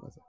What's up?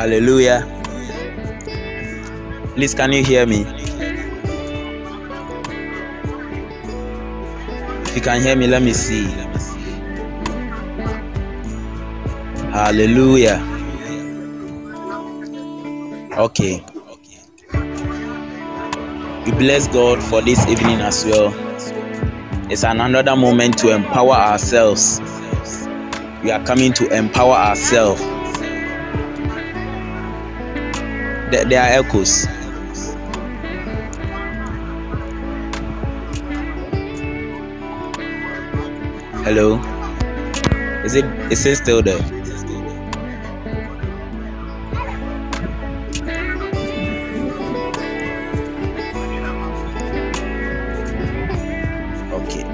Hallelujah. Please, can you hear me? If you can hear me, let me see. Hallelujah. Okay. We bless God for this evening as well. It's another moment to empower ourselves. We are coming to empower ourselves. There are echoes. Hello? Is it still there? Okay.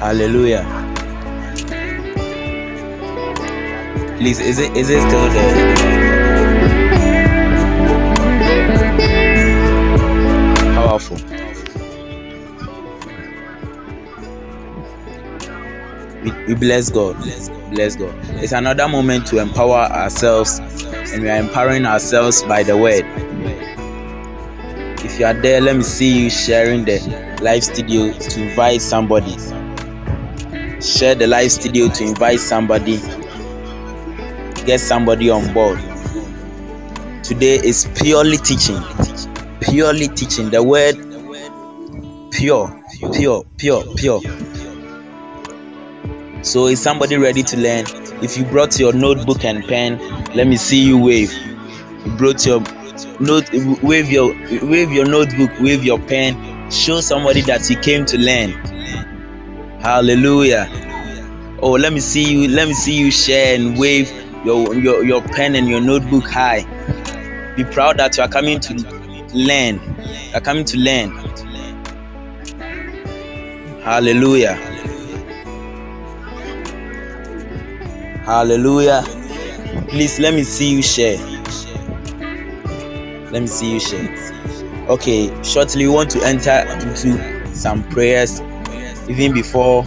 Hallelujah. Please, is it still there? Powerful. We bless God. Bless God. It's another moment to empower ourselves, and we are empowering ourselves by the word. If you are there, let me see you sharing the live studio to invite somebody. Share the live studio to invite somebody. Get somebody on board. Today is purely teaching. Purely teaching. The word pure. So is somebody ready to learn? If you brought your notebook and pen, let me see you wave. You brought your note, wave your notebook, wave your pen. Show somebody that you came to learn. Hallelujah. Oh, let me see you share and wave your pen and your notebook high. Be proud that you are coming to learn. You are coming to learn. Hallelujah. Hallelujah. Please let me see you share. Okay, shortly we want to enter into some prayers even before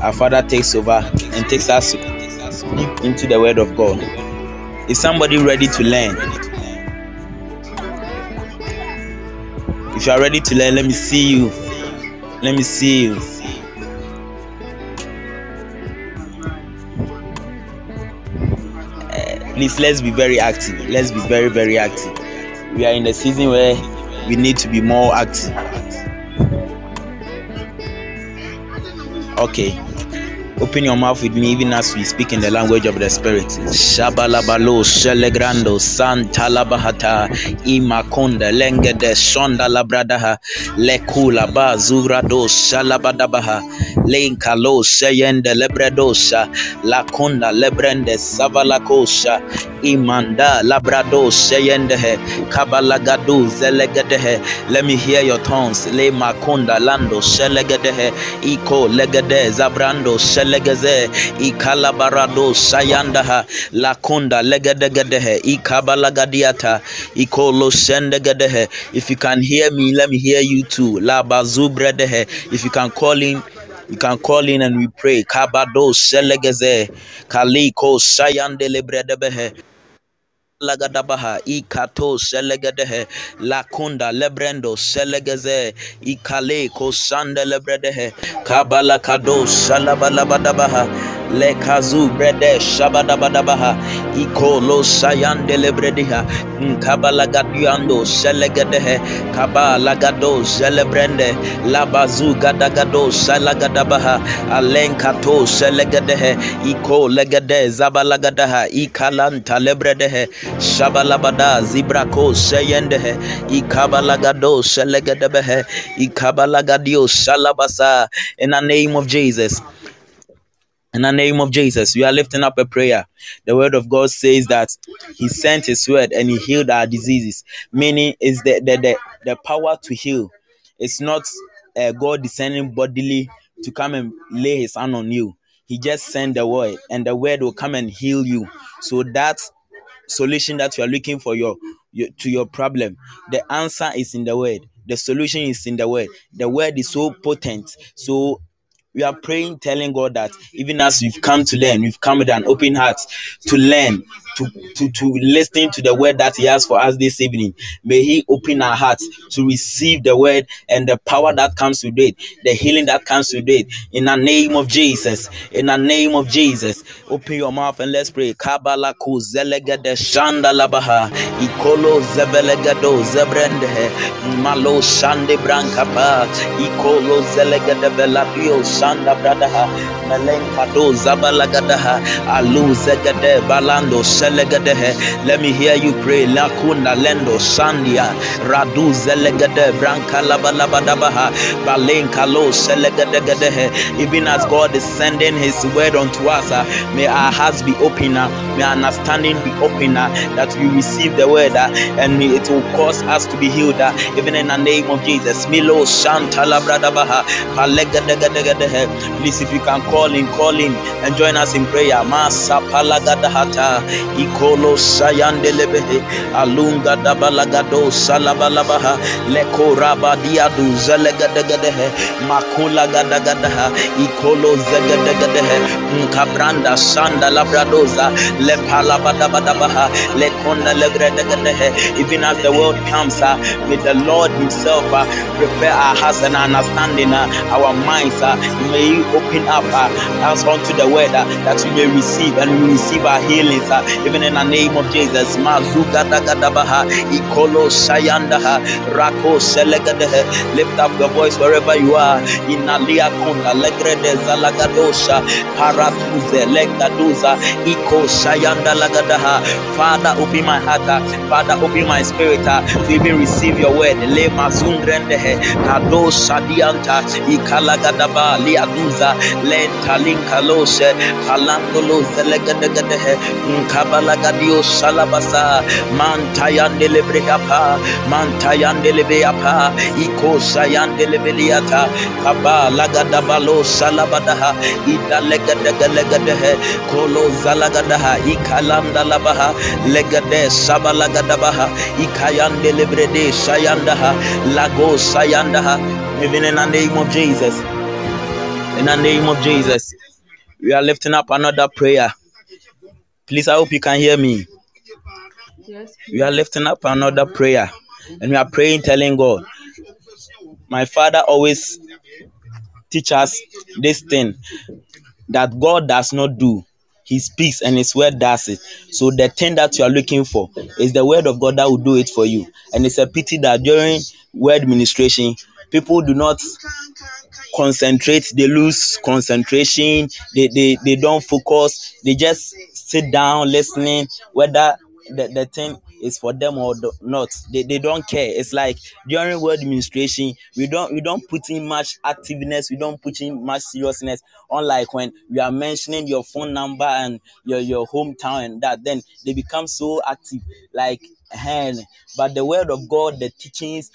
our Father takes over and takes us deep into the word of God. Is somebody ready to learn? If you are ready to learn, let me see you. Please, let's be very active. Let's be very, very active. We are in the season where we need to be more active. Okay. Open your mouth with me even as we speak in the language of the Spirit. Shabalabalo, Shelegrando, Santa Labahata, Imakonda, Lengede, Shonda Labradaha, Lekula Ba, Zuvrado, Shalabadabaha, Lenkalo, Sheyende, Lebredosha, Lakonda, Lebrende, Savalakosha, Imanda, Labrado, Sheyendehe, Kabalagadu, Zelegedehe. Let me hear your tongues. Le Makonda, Lando, Shelegedehe, Iko, Legede, Zabrando, Shele. Legeze ikalabarado sayandaha lakonda legedegedehe ikabalagadiata ikolo sendegedehe. If you can hear me, let me hear you too. Labazubredehe. If you can call in, you can call in and we pray. Kabado selegeze kaliko sayandelebredebehe. Lagadabaha ikato selegedehe lakunda lebrendo selegeze ikale ko sande lebredehe kabala kado salabalabadabaha lekazu brede shabadabadabaha ikolo sayande lebredeha kabala gadiando selegedehe kabala gado selebrende labazu gadagado salagadabaha alenkato selegedehe iko legede zabalagadaha ikalanta lebredehe Shabalabada Zibrako Seyendehe Ikabalagado Shelegedebehe Ikabalagadio Shalabasa. In the name of Jesus. In the name of Jesus, we are lifting up a prayer. The word of God says that He sent His word and He healed our diseases. Meaning is the power to heal. It's not God descending bodily to come and lay His hand on you. He just sent the word, and the word will come and heal you. So that's solution that you are looking for to your problem. The answer is in the word. The solution is in the word. The word is so potent. So we are praying, telling God that even as we've come to learn, we've come with an open heart to learn, to listen to the word that He has for us this evening. May He open our hearts to receive the word and the power that comes with it, the healing that comes with it. In the name of Jesus, in the name of Jesus, open your mouth and let's pray. Kabala ko zelegede shandalabaha, ikolo zebelegado zebrende, malo shande brankaba, ikolo zelegede belabios. Shanda Bradaha, Melen Fado Zabalagadaha, Alu Zegade Balando Shelagadehe. Let me hear you pray. Lakunda Lendo Shandia Radu Zelegade Branca Labalabadabaha Balen Kalo Shelegadegadehe. Even as God is sending his word unto us, may our hearts be open, may our understanding be open, that we receive the word and may it will cause us to be healed, even in the name of Jesus. Milo Shantala Bradabaha Palegadegadegadehe. Please, if you can call in and join us in prayer. Masa Palagadahata Ikolo Sayandelebehe Alunga Dabalagado Salabalabaha Leko Rabadiadu Zelegadegadehe Makula Gadagadaha Ikolo Zegadegadehe Mkabranda Shanda Labradoza Lepalabadabadabaha Lekonda Legredegadehe. Even as the world comes, may the Lord himself prepare our hearts and understanding, our minds. May you open up as unto the word that we may receive, and we receive our healings, even in the name of Jesus. Mazuga Dagadabaha Ikolo Shayandaha Rako Selegadehe. Lift up the voice wherever you are. Inalia Kunda Legrede Zalagadosha Paratuze Legaduza Iko Shayanda Lagadaha. Father, open my heart, Father, open my spirit to even receive your word. Le Mazundrendehe Kado Shadianta Ikalagadaba Liaduza Lenkalinkaloshe Kalangolo Zelegadehe Mkabalagadio Shalabasa Mantayan delebeapa Iko Shayan delebeliata Kaba Lagadabalo Shalabadaha Ida Legadehe Kolo Zalagadaha Ikalamda Labaha Legade Shabalagadabaha Ikayan delebrede Shayandaha Lago Shayandaha. Even in the name of Jesus. In the name of Jesus, we are lifting up another prayer. Please, I hope you can hear me. Yes, we are lifting up another prayer, and we are praying, telling God, my Father always teach us this thing that God does not do. He speaks and his word does it. So the thing that you are looking for is the word of God that will do it for you. And it's a pity that during word ministration, people do not concentrate. They lose concentration. They don't focus. They just sit down listening, whether the thing is for them or not. They don't care. It's like during word ministration, we don't put in much activeness, we don't put in much seriousness. Unlike when we are mentioning your phone number and your hometown and that, then they become so active. Like, but the word of God, the teachings,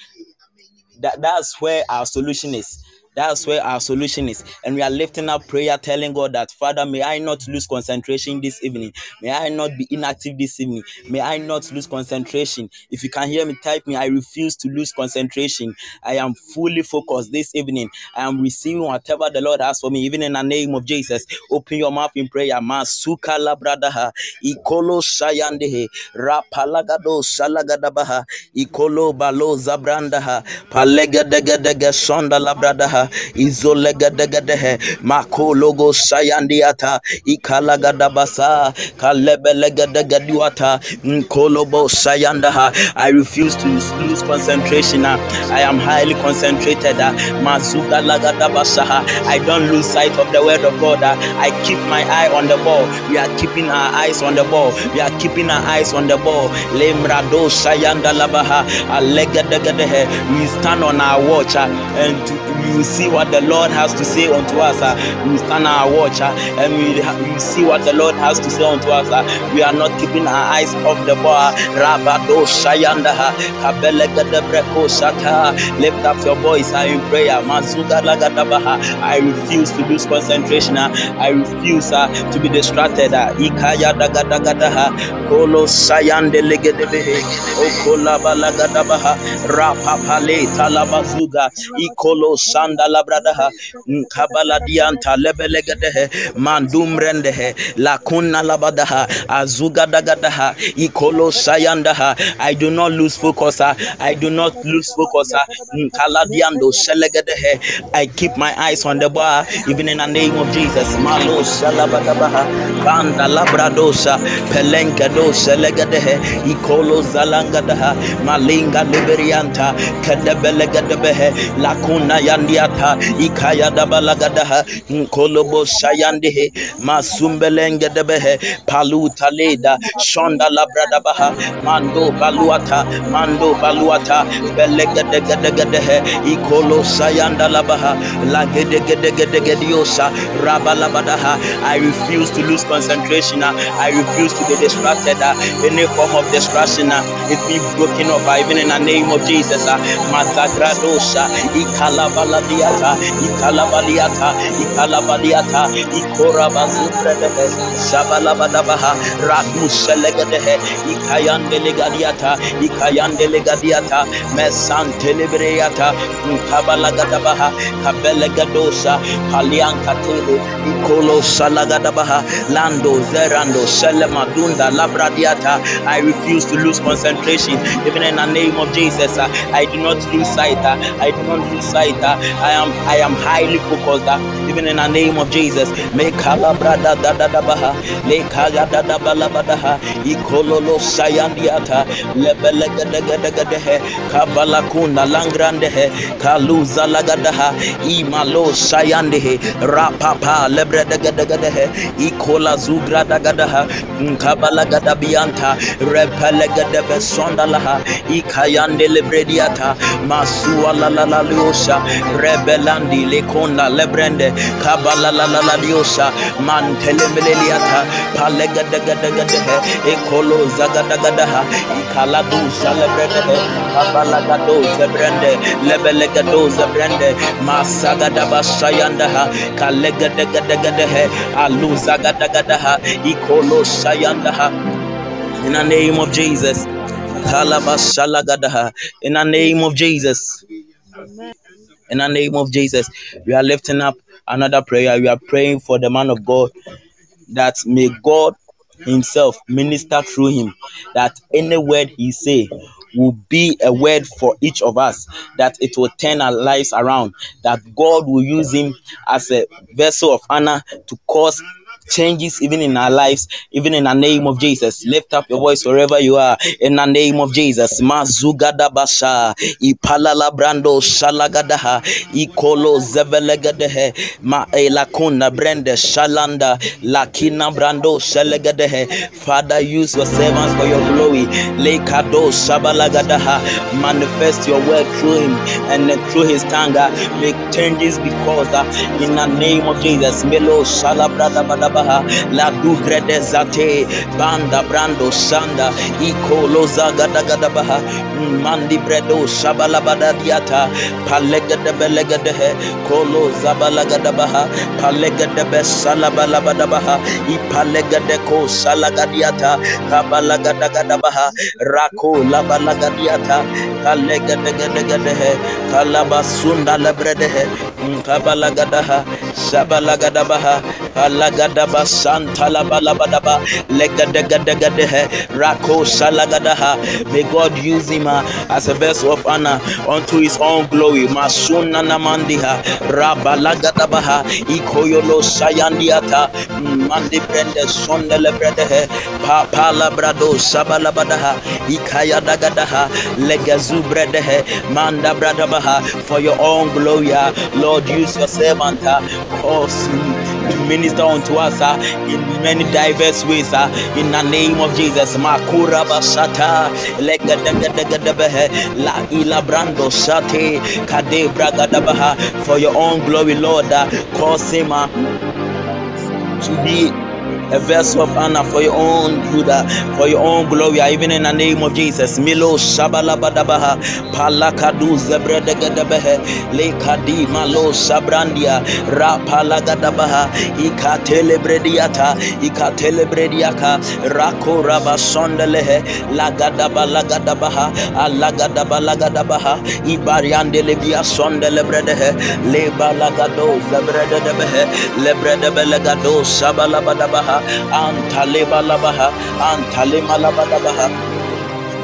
that's where our solution is. That's where our solution is. And we are lifting up prayer, telling God that, Father, may I not lose concentration this evening. May I not be inactive this evening. May I not lose concentration. If you can hear me, type me, I refuse to lose concentration. I am fully focused this evening. I am receiving whatever the Lord has for me, even in the name of Jesus. Open your mouth in prayer. Masuka labradaha. Ikolo shayandehe. Rapalagado shalagadabaha. Ikolo balo zabrandaha. Palegadega shonda labradaha. Izolegadegadehe Makologo Shayandiata Ikalagadabasa Kalebelegadegaduata Nkolobo Shayandaha. I refuse to lose concentration. I am highly concentrated. Mazuga Lagadabasaha. I don't lose sight of the word of God. I keep my eye on the ball. We are keeping our eyes on the ball. We are keeping our eyes on the ball. Lemrado Shayanda Labaha Alegadegadehe. We stand on our watch and we see what the Lord has to say unto us. We stand our watch and we see what the Lord has to say unto us. We are not keeping our eyes off the bar. Rabado Shayandaha Kabelega Debreko Shata. Lift up your voice in prayer. Mazuga Lagadabaha. I refuse to lose concentration. I refuse to be distracted. Ikaya Dagadagadaha Kolo Shayande Legedebehe Okola Balagadabaha Rapapale Talabazuga Ikolo Shanda Labradaha Nkabala Dianta Lebelegadehe Mandumrendehe Lakuna Labadaha Azuga Dagadaha Ikolo Shayandaha. I do not lose focus. I do not lose focus. Kaladiando Shelegadehe. I keep my eyes on the bar, even in the name of Jesus. Malo Shalabadabaha Banda Labradosa Pelenkado Shelegadehe Ikolo Zalangadaha Malinga Liberianta Kadebelegadebehe Lakuna Yan Mandiata Ikaya Dabalagadaha Nkolobo Shayandehe Masumbelenge Debehe Paluta Leda Shonda Labradabaha Mando Baluata Mando Baluata Belegadegadegadehe Ikolo Sayanda Labaha Lagedegedegediosa Rabalabadaha. I refuse to lose concentration. I refuse to be distracted. Any form of distraction is being broken up even in the name of Jesus. Mazagradosa Ikalabaliata Ikalabaliata Ikalabaliata Ikorabazukredehe Shabalabadabaha Rakuselegadehe Ikayandelegadiata Ikayandelegadiata Mesantelebreata Kabalagadabaha Kabelegadosa Paliankatele Ikolo Salagadabaha Lando Zerando Selemadunda Labradiata. I refuse to lose concentration even in the name of Jesus. I do not lose sight. I do not lose sight. I am highly focused even in the name of Jesus. Mekalabrada dadadabaha lekagadabalabadaha ikololo sayandiata lebelegedegedegedehe kabalakuna langrandehe kaluza lagadaha imalo sayandehe rapapa lebredegedegedehe ikola zugradagadaha kabalagadabianta repelegedebesondalaha ikayande lebrediata masua la liosha rebelandi lekonda lebrende kabala la liosha mantelemeleliata palegadagadagadhe ekolo zagadagadaha ikaladu salebrende kabala gado zebrende lebelegado zebrende masagadabashayandaha kalegadagadagadhe alu zagadagadaha ikolo sayandaha. In the name of Jesus. In the name of Jesus. In the name of Jesus. We are lifting up another prayer. We are praying for the man of God that may God himself minister through him, that any word he say will be a word for each of us, that it will turn our lives around, that God will use him as a vessel of honor to cause changes even in our lives, even in the name of Jesus. Lift up your voice wherever you are in the name of Jesus. Mazugadabasha ipalala brando shalagadaha ikolo zevelegadahe maelakuna brende shalanda lakina brando shalagadahe. Father, use your servants for your glory. Lekado shabalagadaha, manifest your word through him and through his tongue. Make changes because in the name of Jesus. Melo shalabradabada la dugre desate banda brando sanda ikoloza gadagadabaha mandi bredo shabalabada diata palegedebelegedehe koloza balagadabaha palegedebe salabalabadabaha ipalegedeko salagadiata kabalagadagadabaha rako labalagadiata kalegedegedegede kalabasunda lebredehe kabalagadaha shabalagadabaha alagadaba santa labalabadaba legadegadegadehe rako salagadaha. May God use him as a vessel of honor unto his own glory. Masuna namandiha rabalagadabaha ikoyolo sayandiata mandi brende sondele bredehe papala brado sabalabadaha ikayadagadaha legazu bredehe manda bradabaha. For your own glory, Lord, use your servant cause to minister unto us in many diverse ways in the name of Jesus. Makura basata legadegadegadebehe la ila brando shate kadebra gadabaha. For your own glory, Lord, cause him to be a vessel of honor for your own good, for your own glory, even in the name of Jesus. Milo shabalabadabaha palakadu zebredegedebehe lekadi malo shabrandia rapalagadabaha ikatelebrediata ikatelebrediaka rako rabasondelehe lagadabalagadabaha alagadabalagadabaha ibariandelebia sondelebredehe lebalagado zebredebehe lebredebelegado shabalabadabaha Antaleba labaha, Antalema labadabaha.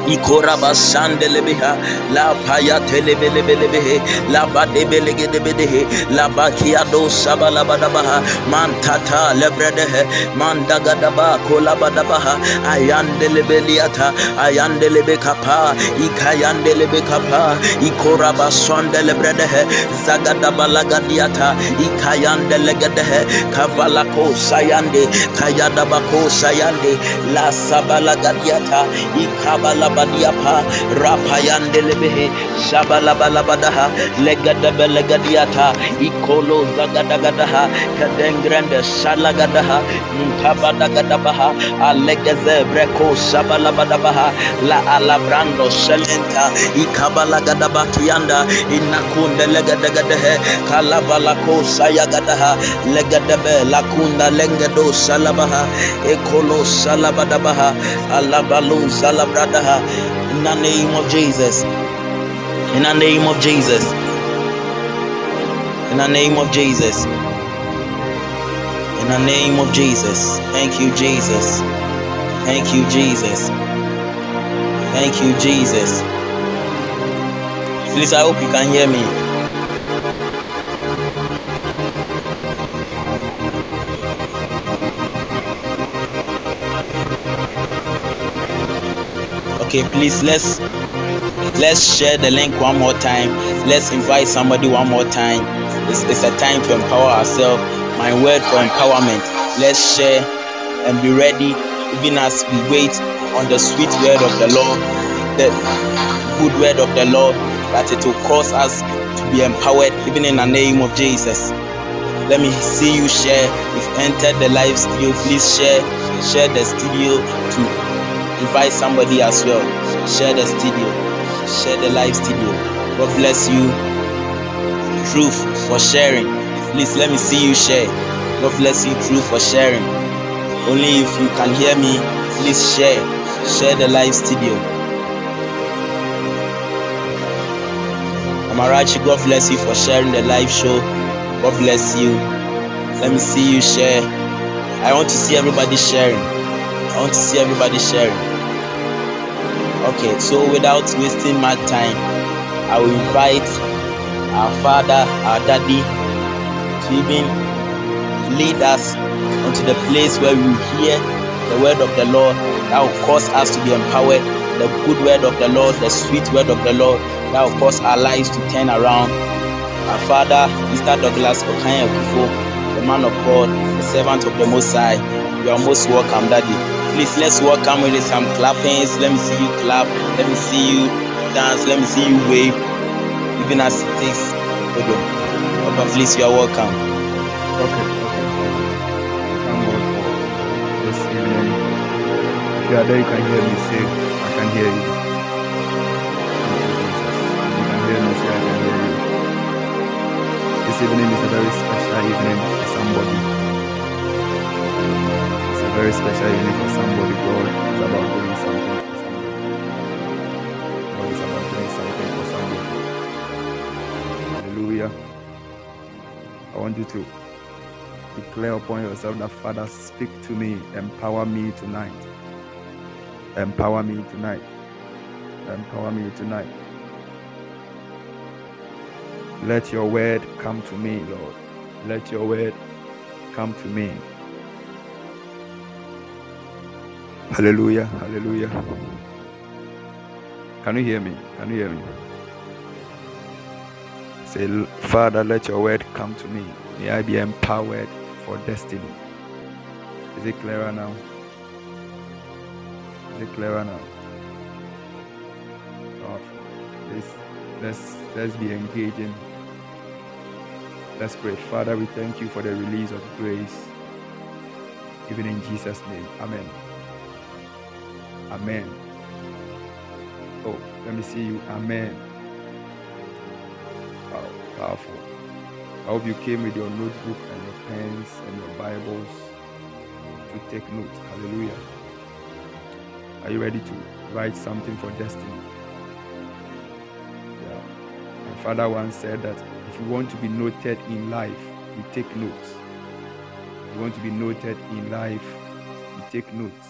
ikoraba sandelebeha la paya telebelebelebehe la badebelegedebedehe la bakiado sabalabadabaha mantata lebredehe mandagadaba kolabadabaha ayandelebeliata ayandelebekapa ikayandelebekapa ikoraba sandelebredehe zagadabalagadiata ikayandelegedehe kavalako sayande kayadabako sayande la sabalagadiata ikabalabadiapa rapayandelebehe sabalabalabadaha legadabelagadiata ikolo zagadagadaha kadengrande salagadaha mtabadagadabaha alegezebreko sabalabadabaha la alabrando selenta ikabalagadabakianda inakundelegadagadahe kalabalako sayagadaha legadebe lakunda lengedo salabaha ekolo salabadabaha alabalu salabradaha. In the name of Jesus, in the name of Jesus, in the name of Jesus, in the name of Jesus. Thank you, Jesus. Thank you, Jesus. Thank you, Jesus. Please, I hope you can hear me. Okay, please let's share the link one more time. Let's invite somebody one more time. It's a time to empower ourselves. My word for empowerment. Let's share and be ready, even as we wait on the sweet word of the Lord, the good word of the Lord, that it will cause us to be empowered, even in the name of Jesus. Let me see you share. If you entered the live studio, please share the studio to invite somebody as well. Share the studio. Share the live studio. God bless you. Truth for sharing. Please let me see you share. God bless you. Truth for sharing. Only if you can hear me, please share. Share the live studio. Amarachi, God bless you for sharing the live show. God bless you. Let me see you share. I want to see everybody sharing. I want to see everybody sharing. Okay, so without wasting my time, I will invite our Father, our Daddy, to even lead us onto the place where we hear the word of the Lord that will cause us to be empowered, the good word of the Lord, the sweet word of the Lord that will cause our lives to turn around. Our Father, Mr. Douglas Okanya Kufo, the man of God, the servant of the Most High, you are most welcome, Daddy. Please, let's welcome with some clappings. Let me see you clap. Let me see you dance. Let me see you wave. Even as it takes. Okay. Papa, please, you are welcome. Okay. Thank God for this evening. If you are there, you can hear me say, I can hear you. You can hear me say, I can hear you. This evening is a very special evening for somebody. Very special evening for somebody. God is about doing something for somebody. God is about doing something for somebody. Hallelujah. I want you to declare upon yourself that, Father, speak to me. Empower me tonight. Empower me tonight. Empower me tonight. Let your word come to me, Lord. Let your word come to me. Hallelujah, hallelujah. Can you hear me? Can you hear me? Say, Father, let your word come to me. May I be empowered for destiny. Is it clearer now? Is it clearer now? God, let's be engaging. Let's pray. Father, we thank you for the release of grace. Even in Jesus' name. Amen. Amen. Oh, let me see you. Amen. Wow, powerful. I hope you came with your notebook and your pens and your Bibles to take note. Hallelujah. Are you ready to write something for destiny? Yeah. My father once said that if you want to be noted in life, you take notes. If you want to be noted in life, you take notes.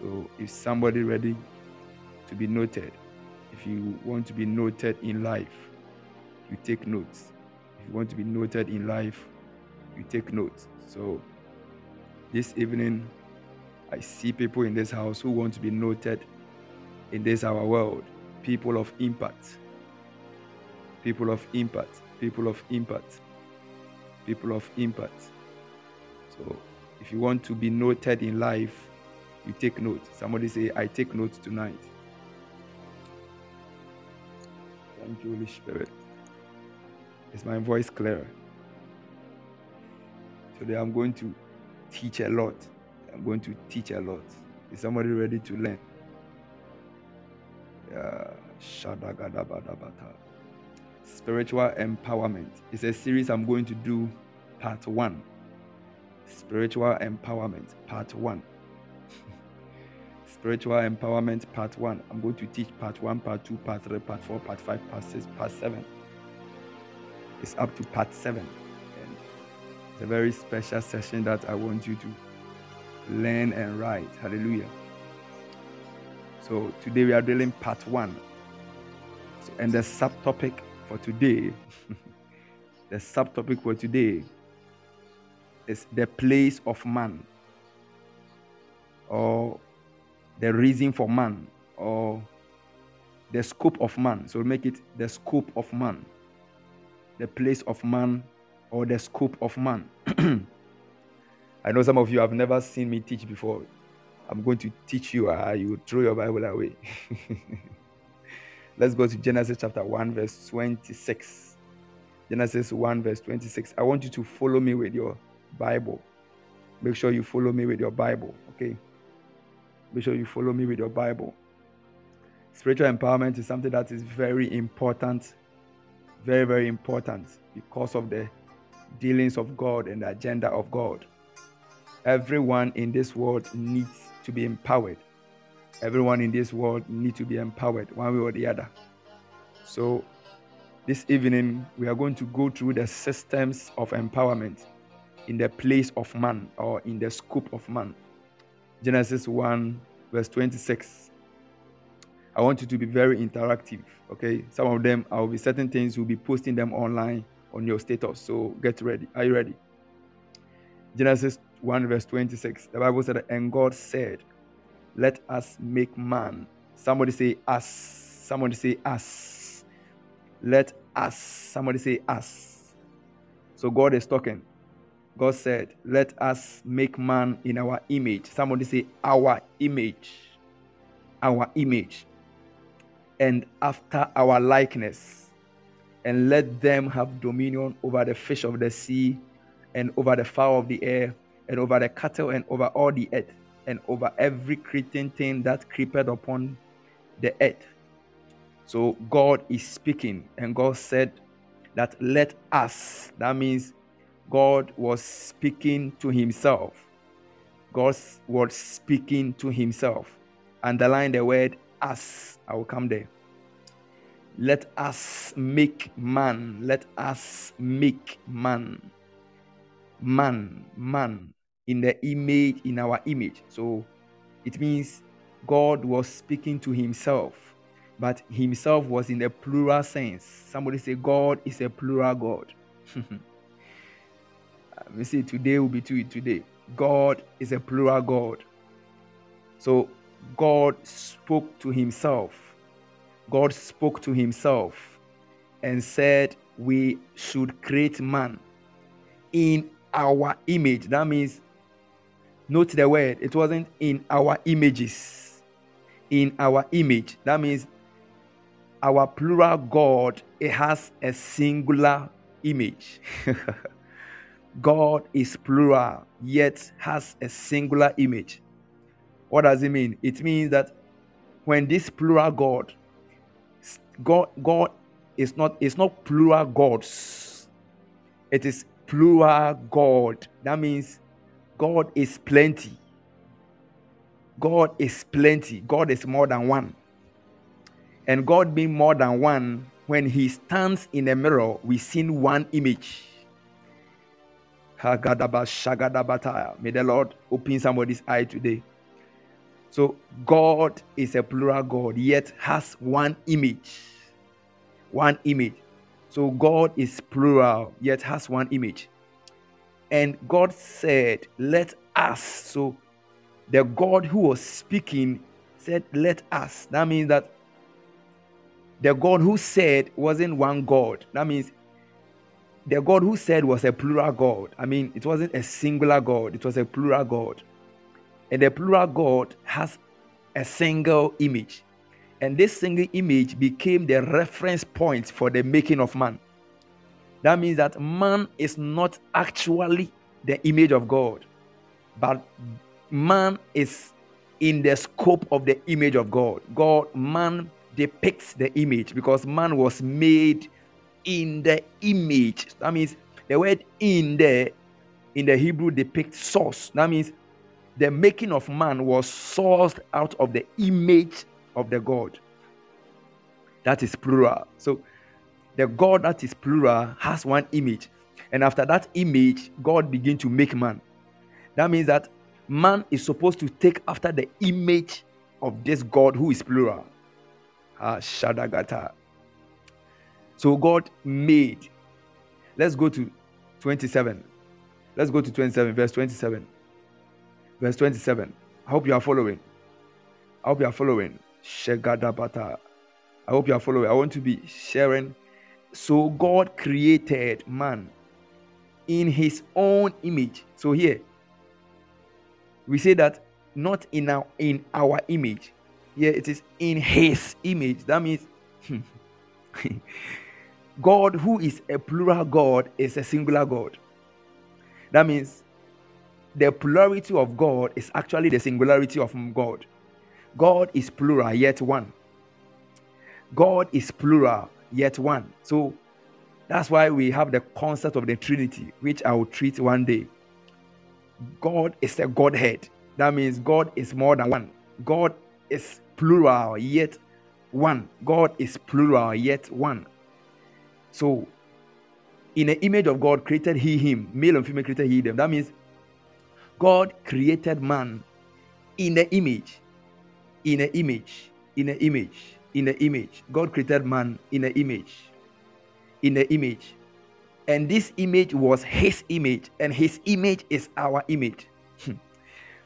So if somebody ready to be noted. If you want to be noted in life, you take notes. If you want to be noted in life, you take notes. So this evening, I see people in this house who want to be noted in this our world. People of impact. People of impact. People of impact. People of impact. So if you want to be noted in life, you take note. Somebody say, I take notes tonight. Thank you, Holy Spirit. Is my voice clear? Today I'm going to teach a lot. I'm going to teach a lot. Is somebody ready to learn? Yeah. Spiritual empowerment. It's a series I'm going to do, part 1. Spiritual empowerment, part 1. Spiritual empowerment, part 1. I'm going to teach part 1, part 2, part 3, part 4, part 5, part 6, part 7. It's up to part 7. And it's a very special session that I want you to learn and write. Hallelujah. So today we are dealing part 1. So, and the subtopic for today, the subtopic for today is the place of man, or the reason for man, or the scope of man. So make it the scope of man, the place of man, or the scope of man. I know some of you have never seen me teach before. I'm going to teach you. You throw your Bible away. Let's go to Genesis chapter 1, verse 26. Genesis 1, verse 26. I want you to follow me with your Bible. Make sure you follow me with your Bible, okay? Make sure you follow me with your Bible. Spiritual empowerment is something that is very important, very, very important, because of the dealings of God and the agenda of God. Everyone in this world needs to be empowered. Everyone in this world needs to be empowered one way or the other. So this evening, we are going to go through the systems of empowerment in the place of man, or in the scope of man. Genesis 1, verse 26. I want you to be very interactive, okay? Some of them, I will be certain things, we'll be posting them online on your status. So get ready. Are you ready? Genesis 1, verse 26. The Bible said, and God said, let us make man. Somebody say us. Somebody say us. Let us. Somebody say us. So God is talking. God said, let us make man in our image. Somebody say our image. Our image. And after our likeness. And let them have dominion over the fish of the sea, and over the fowl of the air, and over the cattle, and over all the earth, and over every creeping thing that creepeth upon the earth. So God is speaking, and God said that let us. That means God was speaking to himself. God was speaking to himself. Underline the word us. I will come there. Let us make man. Let us make man. Man, man. In the image, in our image. So it means God was speaking to himself, but himself was in the plural sense. Somebody say God is a plural God. We say today will be to it today. God is a plural God. So God spoke to himself. God spoke to himself and said we should create man in our image. That means, note the word. It wasn't in our images. In our image. That means our plural God, it has a singular image. God is plural, yet has a singular image. What does it mean? It means that when this plural God is not, it's not plural gods. It is plural God. That means God is plenty. God is plenty. God is more than one. And God being more than one, when he stands in the mirror, we see one image. May the Lord open somebody's eye today. So God is a plural God, yet has one image. One image. So God is plural, yet has one image. And God said, let us. So the God who was speaking said, let us. That means that the God who said wasn't one God. That means the God who said was a plural God. I mean, it wasn't a singular God. It was a plural God. And the plural God has a single image. And this single image became the reference point for the making of man. That means that man is not actually the image of God, but man is in the scope of the image of God. Man depicts the image because man was made in the image. That means the word in the Hebrew depicts source. That means the making of man was sourced out of the image of the God. That is plural. So the God that is plural has one image. And after that image, God began to make man. That means that man is supposed to take after the image of this God who is plural. Shadagata. So God made. Let's go to 27. Let's go to 27, verse 27. Verse 27. I hope you are following. I hope you are following. Shegadabata. I hope you are following. I want to be sharing. So God created man in his own image. So here, we say that not in our image. Here it is in his image. That means God who is a plural God is a singular God. That means the plurality of God is actually the singularity of God. God is plural, yet one. God is plural, yet one. So that's why we have the concept of the Trinity, which I will treat one day. God is a Godhead. That means God is more than one. God is plural, yet one. God is plural, yet one. So in the image of God created he him. Male and female created he them. That means God created man in the image, in an image, in an image, in an image. God created man in an image, in an image. And this image was his image, and his image is our image.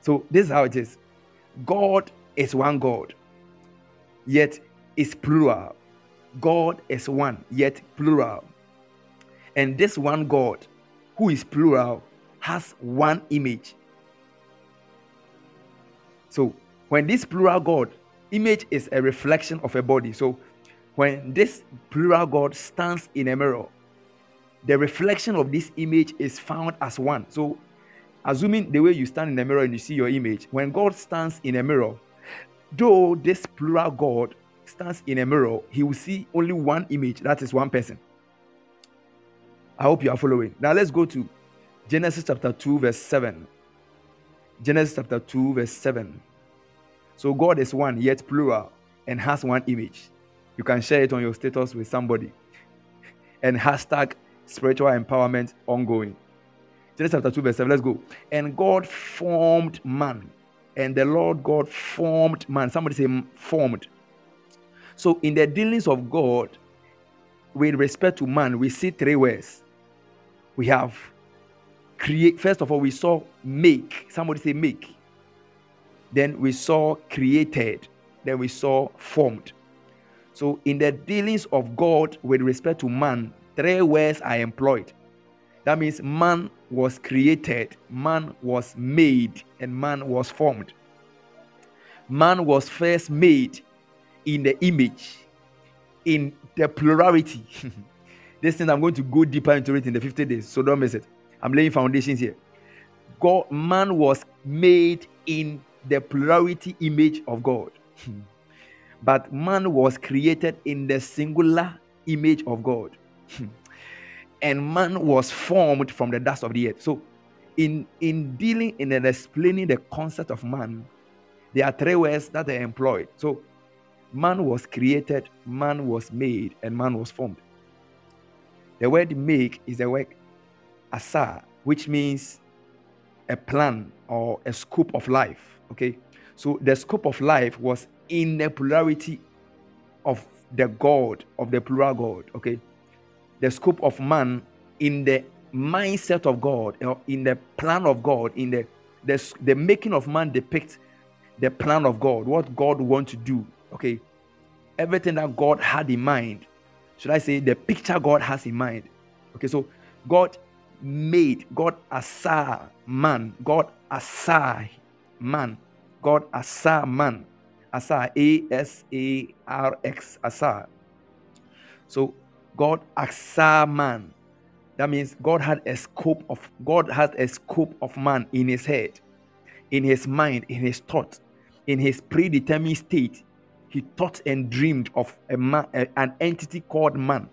So this is how it is. God is one God, yet is plural. God is one, yet plural. And this one God, who is plural, has one image. So when this plural God, image is a reflection of a body. So when this plural God stands in a mirror, the reflection of this image is found as one. So assuming the way you stand in the mirror and you see your image, when God stands in a mirror, though this plural God stands in a mirror, he will see only one image. That is one person. I hope you are following. Now let's go to Genesis chapter 2 verse 7. Genesis chapter 2 verse 7. So God is one, yet plural, and has one image. You can share it on your status with somebody. And hashtag spiritual empowerment ongoing. Genesis chapter 2 verse 7, let's go. And God formed man. And the Lord God formed man. Somebody say formed. So in the dealings of God, with respect to man, we see three ways. We have create. First of all, we saw make. Somebody say make. Then we saw created. Then we saw formed. So in the dealings of God with respect to man, three words are employed. That means man was created, man was made, and man was formed. Man was first made in the image, in the plurality. This thing, I'm going to go deeper into it in the 50 days, so don't miss it. I'm laying foundations here. God, man was made in the plurality image of God. But man was created in the singular image of God. And man was formed from the dust of the earth. So in dealing and in explaining the concept of man, there are three words that are employed. So man was created, man was made, and man was formed. The word make is the word asa, which means a plan or a scope of life. Okay, So the scope of life was in the plurality of the God, of the plural God, okay? The scope of man in the mindset of God, in the plan of God, in the making of man depicts the plan of God, what God wants to do, okay? Everything that God had in mind, should I say the picture God has in mind, okay? So God asa man, God asa man, God asa man, asa, A-S-A-R-X, asa. So God asa man. That means God had a scope of man in his head, in his mind, in his thought, in his predetermined state. He thought and dreamed of a man, an entity called man.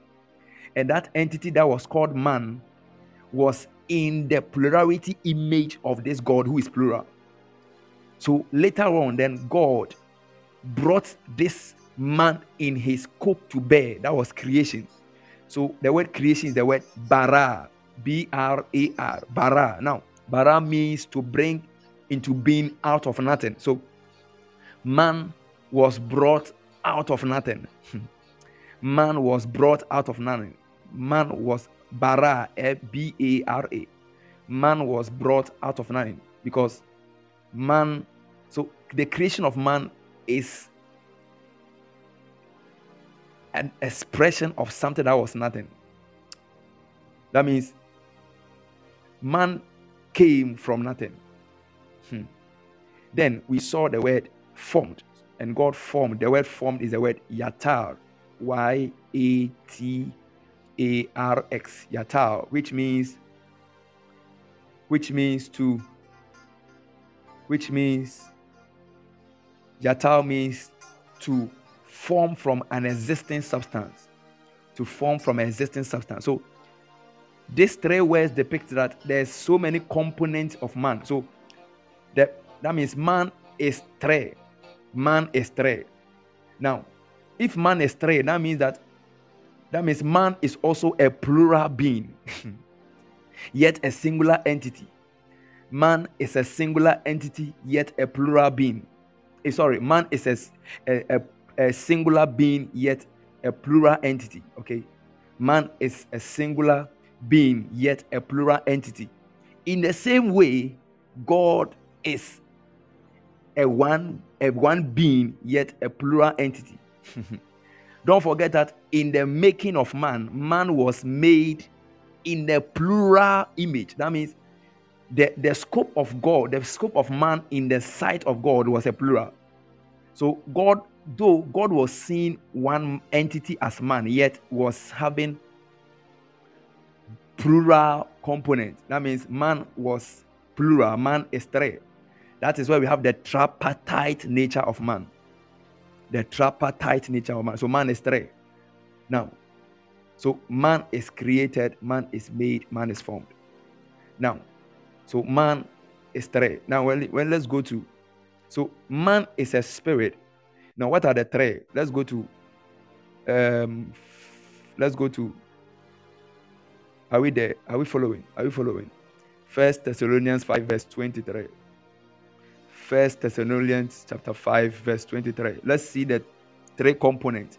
And that entity that was called man was in the plurality image of this God who is plural. So later on, then God brought this man in his scope to bear. That was creation. So the word creation is the word bara, B-R-A-R, bara. Now, bara means to bring into being out of nothing. So man was brought out of nothing. Man was brought out of nothing. Man was bara, B-A-R-A. Man was brought out of nothing because man, so the creation of man is an expression of something that was nothing. That means man came from nothing. Then we saw the word formed, and God formed. The word formed is the word yatar, y-a-t-a-r-x, yatar, which means yatar means to form from an existing substance, to form from an existing substance. So these three words depict that there's so many components of man. So that means man is three. Man is three. Now, if man is three, that means man is also a plural being, yet a singular entity. Man is a singular entity, yet a plural being. Man is a singular being, yet a plural entity. Okay, man is a singular being, yet a plural entity. In the same way, God is a one being, yet a plural entity. Don't forget that in the making of man, man was made in the plural image. That means the scope of God, the scope of man in the sight of God was a plural. So God was seeing one entity as man, yet was having plural components. That means man was plural, man is three. That is why we have the tripartite nature of man. The tripartite nature of man. So man is three. Now, so man is created, man is made, man is formed. Now, so man is three. Now, let's go to, so man is a spirit. Now, what are the three? Let's go to. Are we there? Are we following? 1 Thessalonians 5 verse 23. 1 Thessalonians chapter 5 verse 23. Let's see the three components.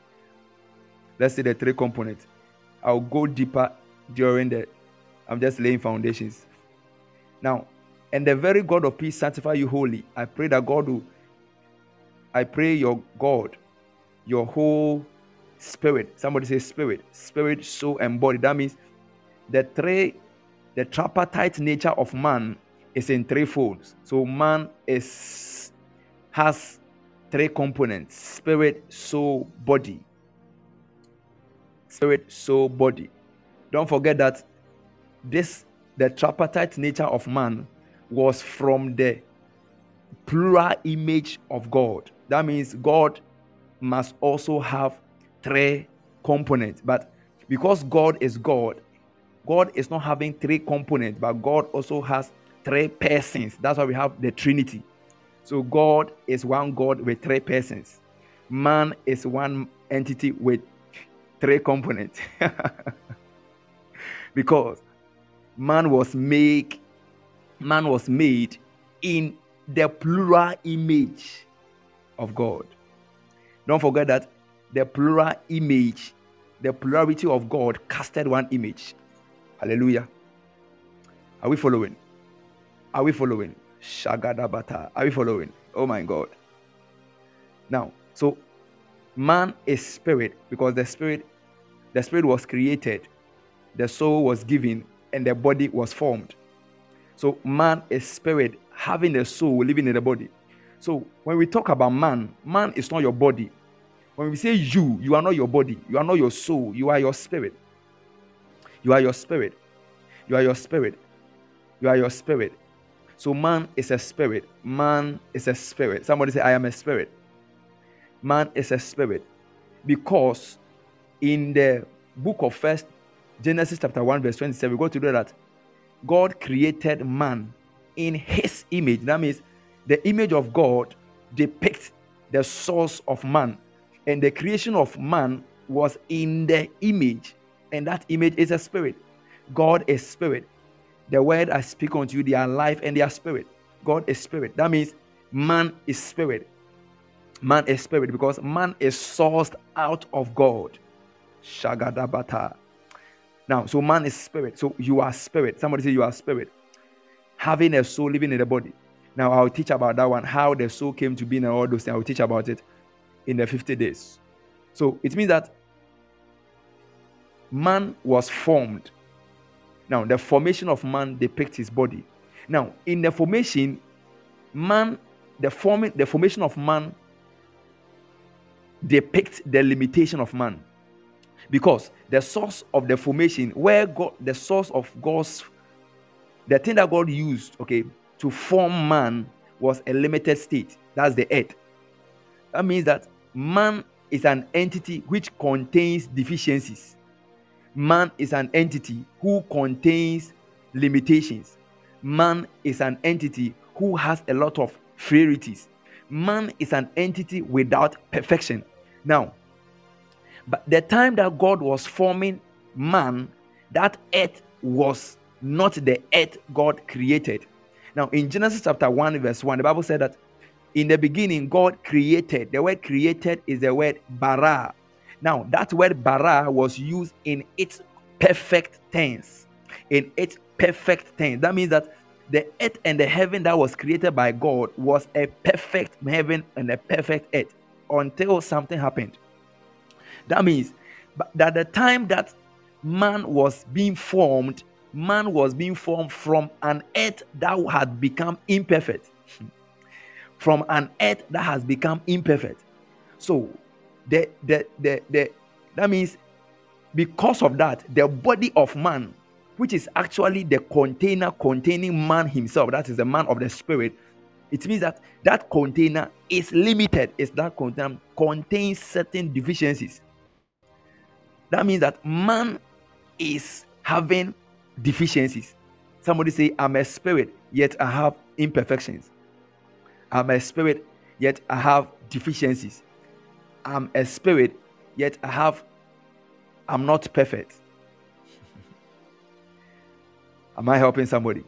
I'll go deeper I'm just laying foundations. Now, and the very God of peace sanctify you wholly. I pray your God, your whole spirit. Somebody say spirit, soul, and body. That means the tripartite nature of man is in three folds. So man has three components: spirit, soul, body. Spirit, soul, body. Don't forget that the tripartite nature of man was from the plural image of God. That means God must also have three components. But because God is not having three components, but God also has three persons. That's why we have the Trinity. So God is one God with three persons. Man is one entity with three components. Because man was made in the plural image of God. Don't forget that the plural image, the plurality of God casted one image. Hallelujah. Are we following? Are we following? Shagadabata. Are we following? Oh my God. Now, so man is spirit, because the spirit was created, the soul was given, and the body was formed. So man is spirit, having a soul, living in the body. So when we talk about man is not your body. When we say you are not your body, you are not your soul, you are your spirit. You are your spirit. You are your spirit. You are your spirit. So man is a spirit. Man is a spirit. Somebody say, I am a spirit. Man is a spirit. Because in the book of First Genesis chapter 1 verse 27, we go to do that. God created man in his image. That means the image of God depicts the source of man. And the creation of man was in the image. And that image is a spirit. God is spirit. The word I speak unto you, they are life and they are spirit. God is spirit. That means man is spirit. Man is spirit because man is sourced out of God. Shagadabata. Now, so man is spirit. So you are spirit. Somebody say you are spirit. Having a soul, living in the body. Now, I'll teach about that one, how the soul came to be and all those things. I'll teach about it in the 50 days. So it means that man was formed. Now, the formation of man depicts his body. Now, in the formation, the formation of man depicts the limitation of man. Because the source of the formation, where God, the source of God's, the thing that God used, to form man was a limited state. That's the earth. That means that man is an entity which contains deficiencies. Man is an entity who contains limitations. Man is an entity who has a lot of frailties. Man is an entity without perfection. Now, but the time that God was forming man, that earth was not the earth God created. Now, in Genesis chapter 1, verse 1, the Bible said that in the beginning, God created. The word created is the word bara. Now, that word bara was used in its perfect tense. In its perfect tense. That means that the earth and the heaven that was created by God was a perfect heaven and a perfect earth until something happened. That means that the time that man was being formed from an earth that had become imperfect. From an earth that has become imperfect. So, that means because of that, the body of man, which is actually the container containing man himself, that is the man of the spirit, it means that that container is limited. It's that container contains certain deficiencies. That means that man is having deficiencies. Somebody say, I'm a spirit, yet I have imperfections. I'm a spirit, yet I have deficiencies. I'm a spirit, yet I'm not perfect. Am I helping somebody?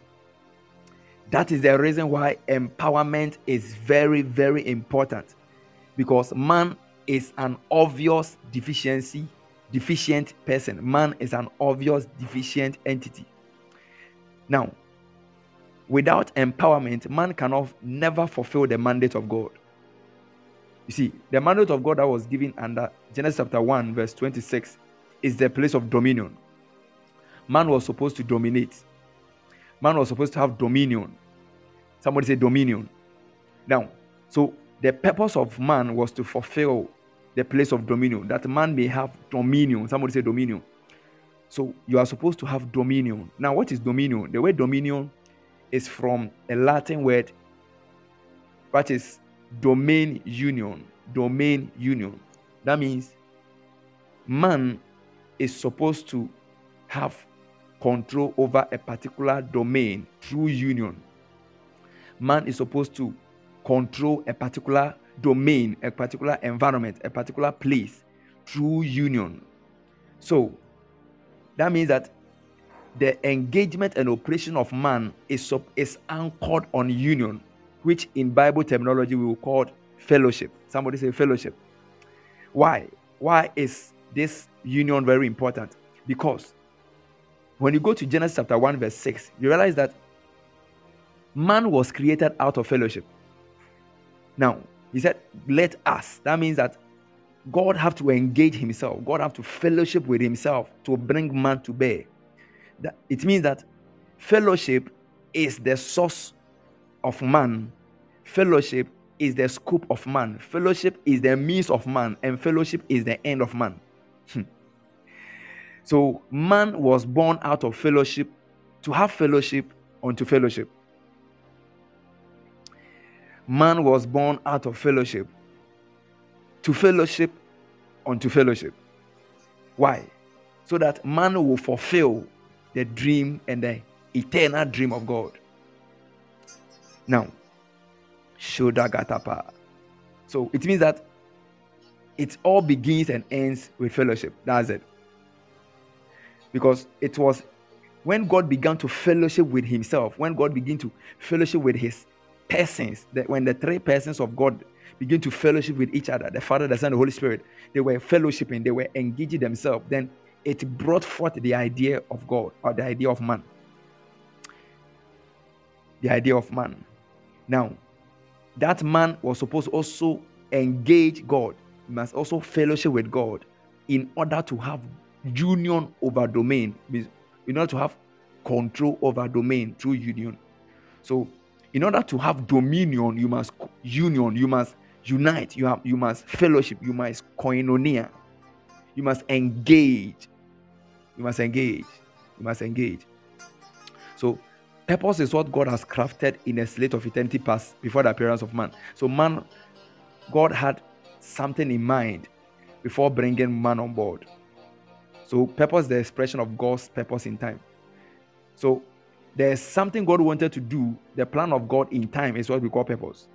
That is the reason why empowerment is very, very important. Because man is an obvious deficient person. Man is an obvious deficient entity. Now, without empowerment, man cannot never fulfill the mandate of God. You see, the mandate of God that was given under Genesis chapter 1 verse 26 is the place of dominion. Man was supposed to dominate. Man was supposed to have dominion. Somebody say dominion. Now, so the purpose of man was to fulfill the place of dominion, that man may have dominion. Somebody say dominion. So you are supposed to have dominion. Now, what is dominion? The word dominion is from a Latin word that is domain union. That means man is supposed to have control over a particular domain through union. Man is supposed to control a particular domain, a particular environment, a particular place through union. So that means that the engagement and operation of man is anchored on union. which in Bible terminology we will call fellowship. Somebody say fellowship. Why? Why is this union very important? Because when you go to Genesis chapter 1 verse 6, you realize that man was created out of fellowship. Now, he said, let us. That means that God have to engage himself. God have to fellowship with himself to bring man to bear. It means that fellowship is the source of man. Fellowship is the scope of man. Fellowship is the means of man. And fellowship is the end of man. So man was born out of fellowship to have fellowship unto fellowship. Man was born out of fellowship to fellowship unto fellowship. Why? So that man will fulfill the dream and the eternal dream of God. Now, Shodagatapa. So it means that it all begins and ends with fellowship. That's it. Because it was when God began to fellowship with himself, when God began to fellowship with his persons, that when the three persons of God begin to fellowship with each other, the Father, the Son, the Holy Spirit, they were fellowshipping, they were engaging themselves, then it brought forth the idea of God, or the idea of man. The idea of man. Now, that man was supposed to also engage God. He must also fellowship with God in order to have union over domain, in order to have control over domain through union. So, in order to have dominion, you must union, you must unite, you must fellowship, you must koinonia, you must engage, you must engage, you must engage. So purpose is what God has crafted in a slate of eternity past before the appearance of man. So man, God had something in mind before bringing man on board. So purpose is the expression of God's purpose in time. So there's something God wanted to do. The plan of God in time is what we call purpose.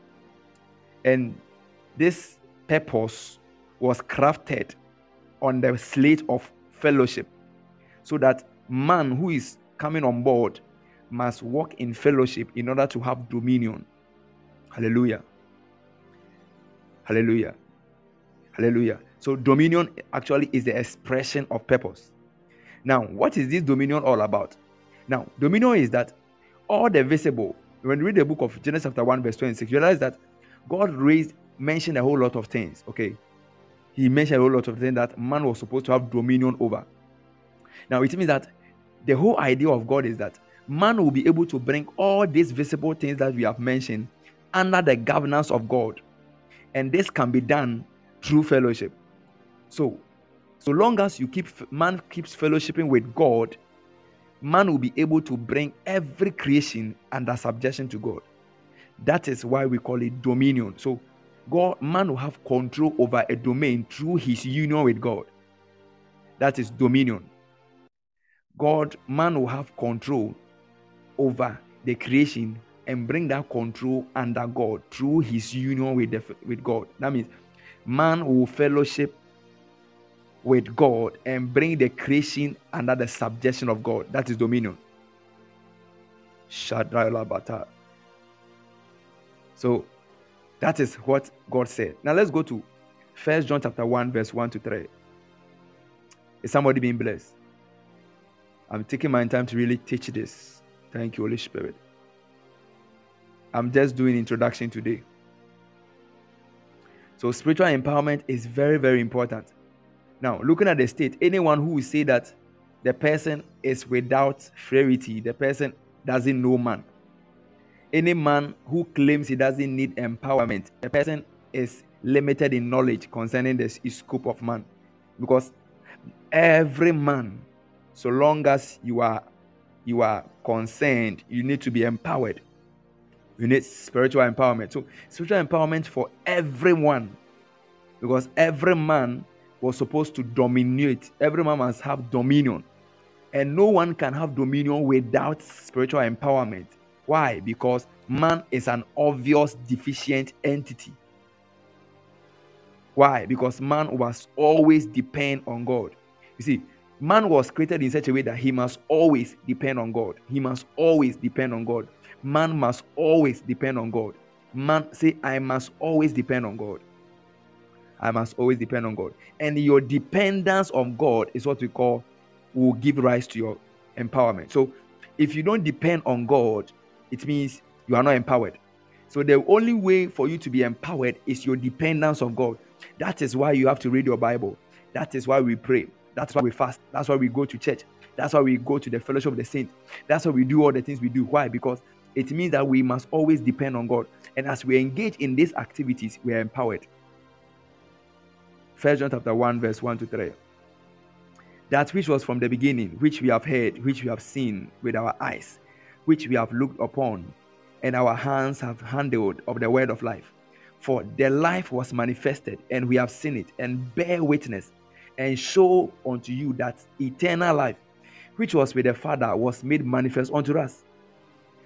And this purpose was crafted on the slate of fellowship so that man who is coming on board must walk in fellowship in order to have dominion. Hallelujah. Hallelujah. Hallelujah. So dominion actually is the expression of purpose. Now, what is this dominion all about? Now, dominion is that all the visible, when you read the book of Genesis chapter 1 verse 26, you realize that God mentioned a whole lot of things, okay? He mentioned a whole lot of things that man was supposed to have dominion over. Now, it means that the whole idea of God is that man will be able to bring all these visible things that we have mentioned under the governance of God. And this can be done through fellowship. So long as man keeps fellowshipping with God, man will be able to bring every creation under subjection to God. That is why we call it dominion. So man will have control over a domain through his union with God. That is dominion. Man will have control over the creation and bring that control under God through his union with God. That means man will fellowship with God and bring the creation under the subjection of God. That is dominion. So that is what God said. Now let's go to 1 John chapter 1 verse 1-3. Is somebody being blessed? I'm taking my time to really teach this. Thank you, Holy Spirit. I'm just doing introduction today. So spiritual empowerment is very, very important. Now, looking at the state, anyone who will say that the person is without frailty, the person doesn't know man. Any man who claims he doesn't need empowerment, the person is limited in knowledge concerning the scope of man. Because every man, so long as you are concerned, you need to be empowered. You need spiritual empowerment. So spiritual empowerment for everyone. Because every man was supposed to dominate. Every man must have dominion. And no one can have dominion without spiritual empowerment. Why? Because man is an obvious deficient entity. Why? Because man was always depend on God. You see, man was created in such a way that he must always depend on God. He must always depend on God. Man must always depend on God. Man, say, I must always depend on God. I must always depend on God. And your dependence on God is what we call will give rise to your empowerment. So if you don't depend on God, it means you are not empowered. So the only way for you to be empowered is your dependence on God. That is why you have to read your Bible. That is why we pray. That's why we fast. That's why we go to church. That's why we go to the fellowship of the saints. That's why we do all the things we do. Why? Because it means that we must always depend on God. And as we engage in these activities, we are empowered. 1 John chapter 1, verse 1 to 3. That which was from the beginning, which we have heard, which we have seen with our eyes, which we have looked upon, and our hands have handled of the word of life. For the life was manifested, and we have seen it, and bear witness, and show unto you that eternal life, which was with the Father, was made manifest unto us.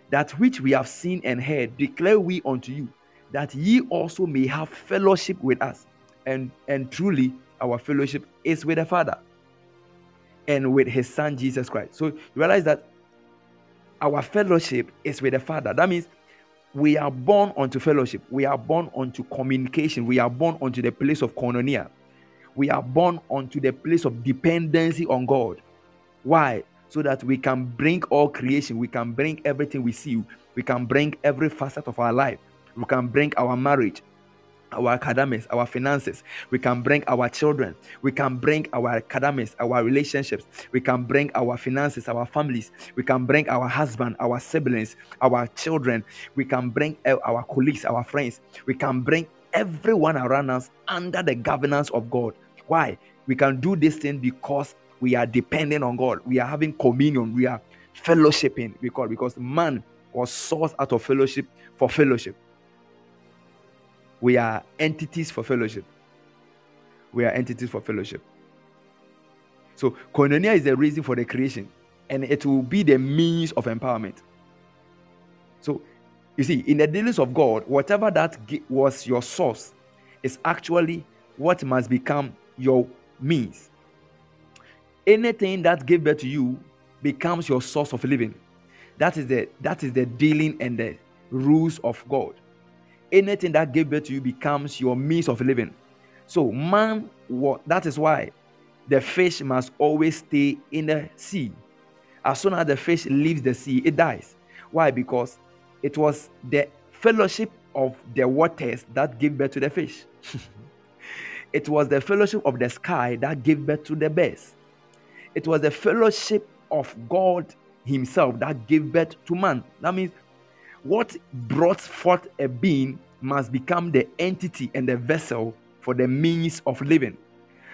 That which we have seen and heard, declare we unto you, that ye also may have fellowship with us. And truly, our fellowship is with the Father and with his Son, Jesus Christ. So you realize that our fellowship is with the Father. That means we are born unto fellowship. We are born unto communication. We are born unto the place of koinonia. We are born unto the place of dependency on God. Why? So that we can bring all creation. We can bring everything we see. We can bring every facet of our life. We can bring our marriage, our academics, our finances. We can bring our children. We can bring our academics, our relationships. We can bring our finances, our families. We can bring our husband, our siblings, our children. We can bring our colleagues, our friends. We can bring everyone around us under the governance of God. Why? We can do this thing because we are dependent on God. We are having communion. We are fellowshipping with God because man was sourced out of fellowship for fellowship. We are entities for fellowship. We are entities for fellowship. So, koinonia is the reason for the creation, and it will be the means of empowerment. So, you see, in the dealings of God, whatever that was your source is actually what must become your means. Anything that gave birth to you becomes your source of living. That is the dealing and the rules of God. Anything that gave birth to you becomes your means of living. So man, that is why the fish must always stay in the sea. As soon as the fish leaves the sea, it dies. Why? Because it was the fellowship of the waters that gave birth to the fish. It was the fellowship of the sky that gave birth to the birds. It was the fellowship of God himself that gave birth to man. That means what brought forth a being must become the entity and the vessel for the means of living.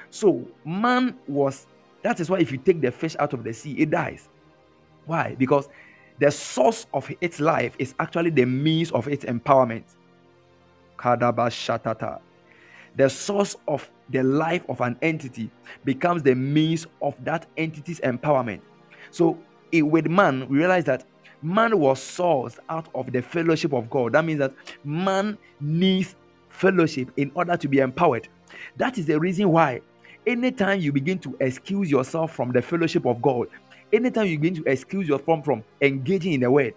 So man was, that is why if you take the fish out of the sea, it dies. Why? Because the source of its life is actually the means of its empowerment. Kadabashatata. The source of the life of an entity becomes the means of that entity's empowerment. So with man, we realize that man was sourced out of the fellowship of God. That means that man needs fellowship in order to be empowered. That is the reason why anytime you begin to excuse yourself from the fellowship of God, anytime you begin to excuse yourself from engaging in the word,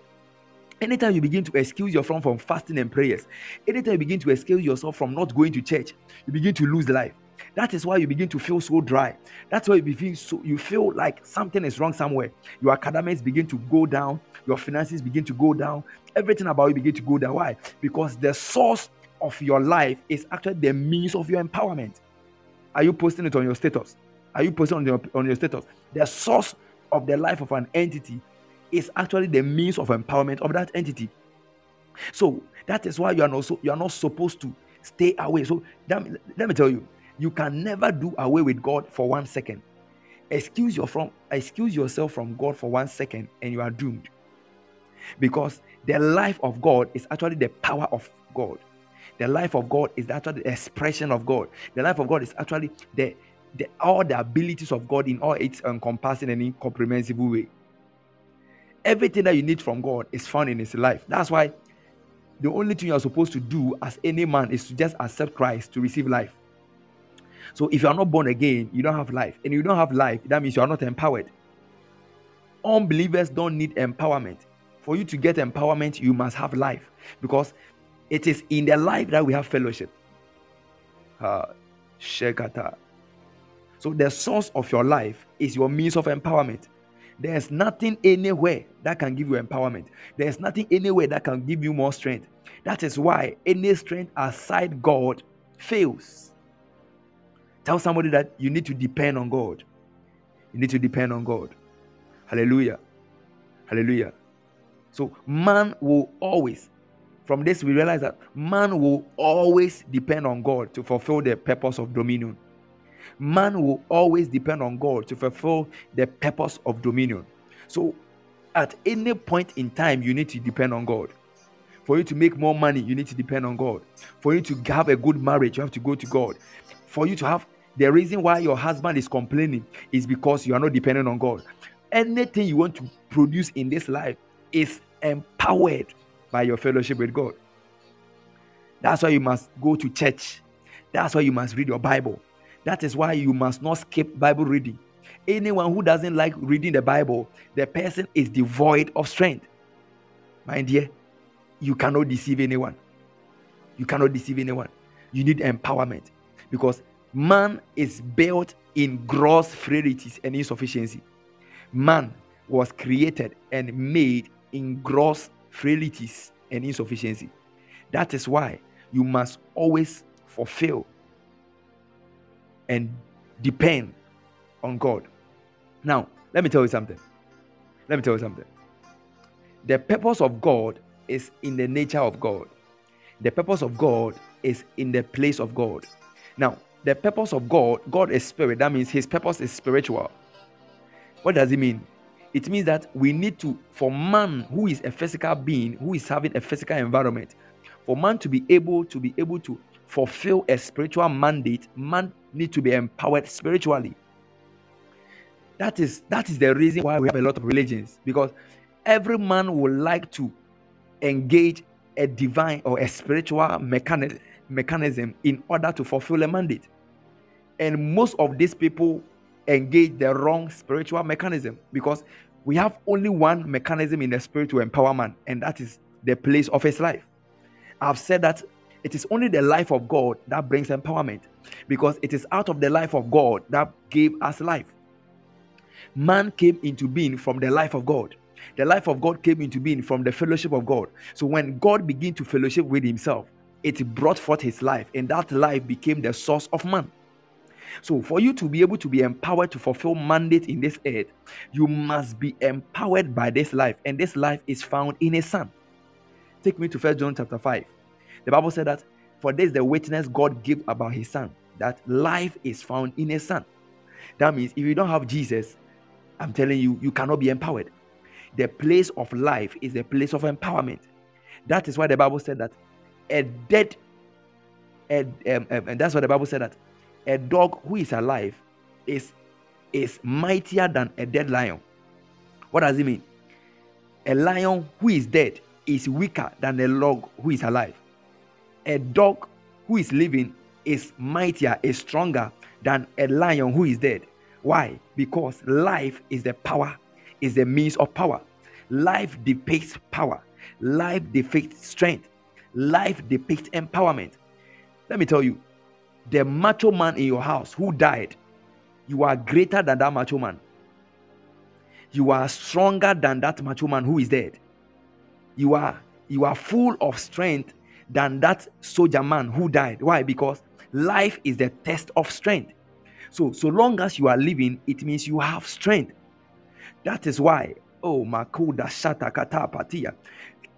anytime you begin to excuse yourself from fasting and prayers, anytime you begin to excuse yourself from not going to church, you begin to lose life. That is why you begin to feel so dry. That's why you feel like something is wrong somewhere. Your academics begin to go down. Your finances begin to go down. Everything about you begin to go down. Why? Because the source of your life is actually the means of your empowerment. Are you posting it on your status? Are you posting on your status? The source of the life of an entity is actually the means of empowerment of that entity. So that is why you are not supposed to stay away. So let me tell you. You can never do away with God for 1 second. Excuse yourself from God for 1 second and you are doomed. Because the life of God is actually the power of God. The life of God is actually the expression of God. The life of God is actually all the abilities of God in all its encompassing and incomprehensible way. Everything that you need from God is found in his life. That's why the only thing you are supposed to do as any man is to just accept Christ to receive life. So if you are not born again, you don't have life. And you don't have life, that means you are not empowered. Unbelievers don't need empowerment. For you to get empowerment, you must have life. Because It is in the life that we have fellowship. So the source of your life is your means of empowerment. There is nothing anywhere that can give you empowerment. There is nothing anywhere that can give you more strength. That is why any strength aside God fails. Tell somebody that you need to depend on God. You need to depend on God. Hallelujah. Hallelujah. So man will always, from this we realize that man will always depend on God to fulfill the purpose of dominion. Man will always depend on God to fulfill the purpose of dominion. So at any point in time, you need to depend on God. For you to make more money, you need to depend on God. For you to have a good marriage, you have to go to God. For you to have, the reason why your husband is complaining is because you are not dependent on God. Anything you want to produce in this life is empowered by your fellowship with God. That's why you must go to church. That's why you must read your Bible. That is why you must not skip Bible reading. Anyone who doesn't like reading the Bible, the person is devoid of strength. My dear, you cannot deceive anyone. You cannot deceive anyone. You need empowerment because man is built in gross frailties and insufficiency. Man was created and made in gross frailties and insufficiency. That is why you must always fulfill and depend on God. Now, let me tell you something. The purpose of God is in the nature of God. The purpose of God is in the place of God. Now, the purpose of God, God is spirit. That means his purpose is spiritual. What does it mean? It means that we need to, for man who is a physical being, who is having a physical environment, for man to be able to fulfill a spiritual mandate, man need to be empowered spiritually. That is the reason why we have a lot of religions, because every man would like to engage a divine or a spiritual mechanism in order to fulfill a mandate. And most of these people engage the wrong spiritual mechanism, because we have only one mechanism in the spirit to empower man, and that is the place of his life. I've said that it is only the life of God that brings empowerment, because it is out of the life of God that gave us life. Man came into being from the life of God. The life of God came into being from the fellowship of God. So when God began to fellowship with himself, it brought forth his life, and that life became the source of man. So for you to be able to be empowered to fulfill mandate in this earth, you must be empowered by this life, and this life is found in his son. Take me to 1 John chapter 5. The Bible said that for this the witness God gave about his son, that life is found in his son. That means if you don't have Jesus, I'm telling you, you cannot be empowered. The place of life is the place of empowerment. That is why the Bible said that a dog who is alive is mightier than a dead lion. What does it mean? A lion who is dead is weaker than a dog who is alive. A dog who is living is mightier, is stronger than a lion who is dead. Why? Because life is the power, is the means of power. Life depicts power. Life depicts strength. Life depicts empowerment. Let me tell you, the macho man in your house who died, you are greater than that macho man. You are stronger than that macho man who is dead. You are full of strength than that soldier man who died. Why? Because life is the test of strength. So long as you are living, it means you have strength. That is why,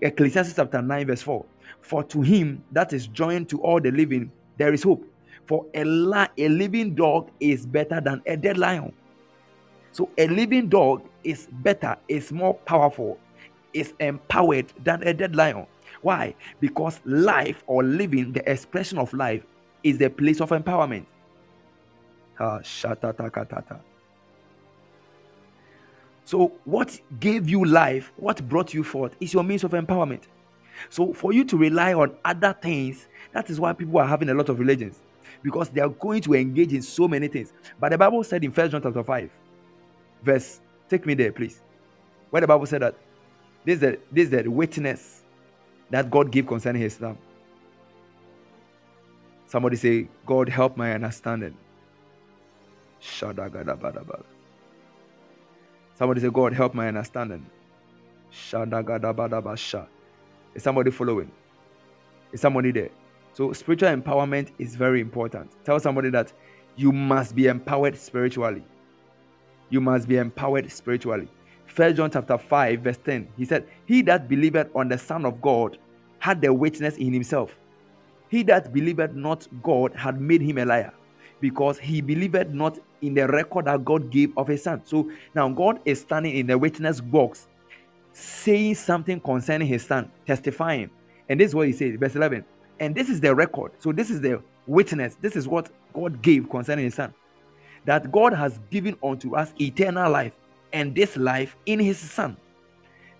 Ecclesiastes chapter 9 verse 4, for to him that is joined to all the living, there is hope. For a living dog is better than a dead lion. So a living dog is better, is more powerful, is empowered than a dead lion. Why? Because life or living, the expression of life, is the place of empowerment. So what gave you life, what brought you forth, is your means of empowerment. So for you to rely on other things, that is why people are having a lot of religions, because they are going to engage in so many things. But the Bible said in 1 John chapter 5, verse, take me there please, where the Bible said that this is the witness that God gave concerning his son, Somebody say, God, help my understanding. Shadagadabadabada. Somebody say, God, help my understanding. Shadagadabadabasha. Is somebody following? Is somebody there? So spiritual empowerment is very important. Tell somebody that you must be empowered spiritually. You must be empowered spiritually. 1 John chapter 5 verse 10. He said, he that believeth on the Son of God had the witness in himself. He that believeth not God had made him a liar, because he believeth not in the record that God gave of his Son. So now God is standing in the witness box, saying something concerning his Son, testifying. And this is what he says, verse 11. And this is the record. So this is the witness. This is what God gave concerning his Son, that God has given unto us eternal life, and this life in his Son.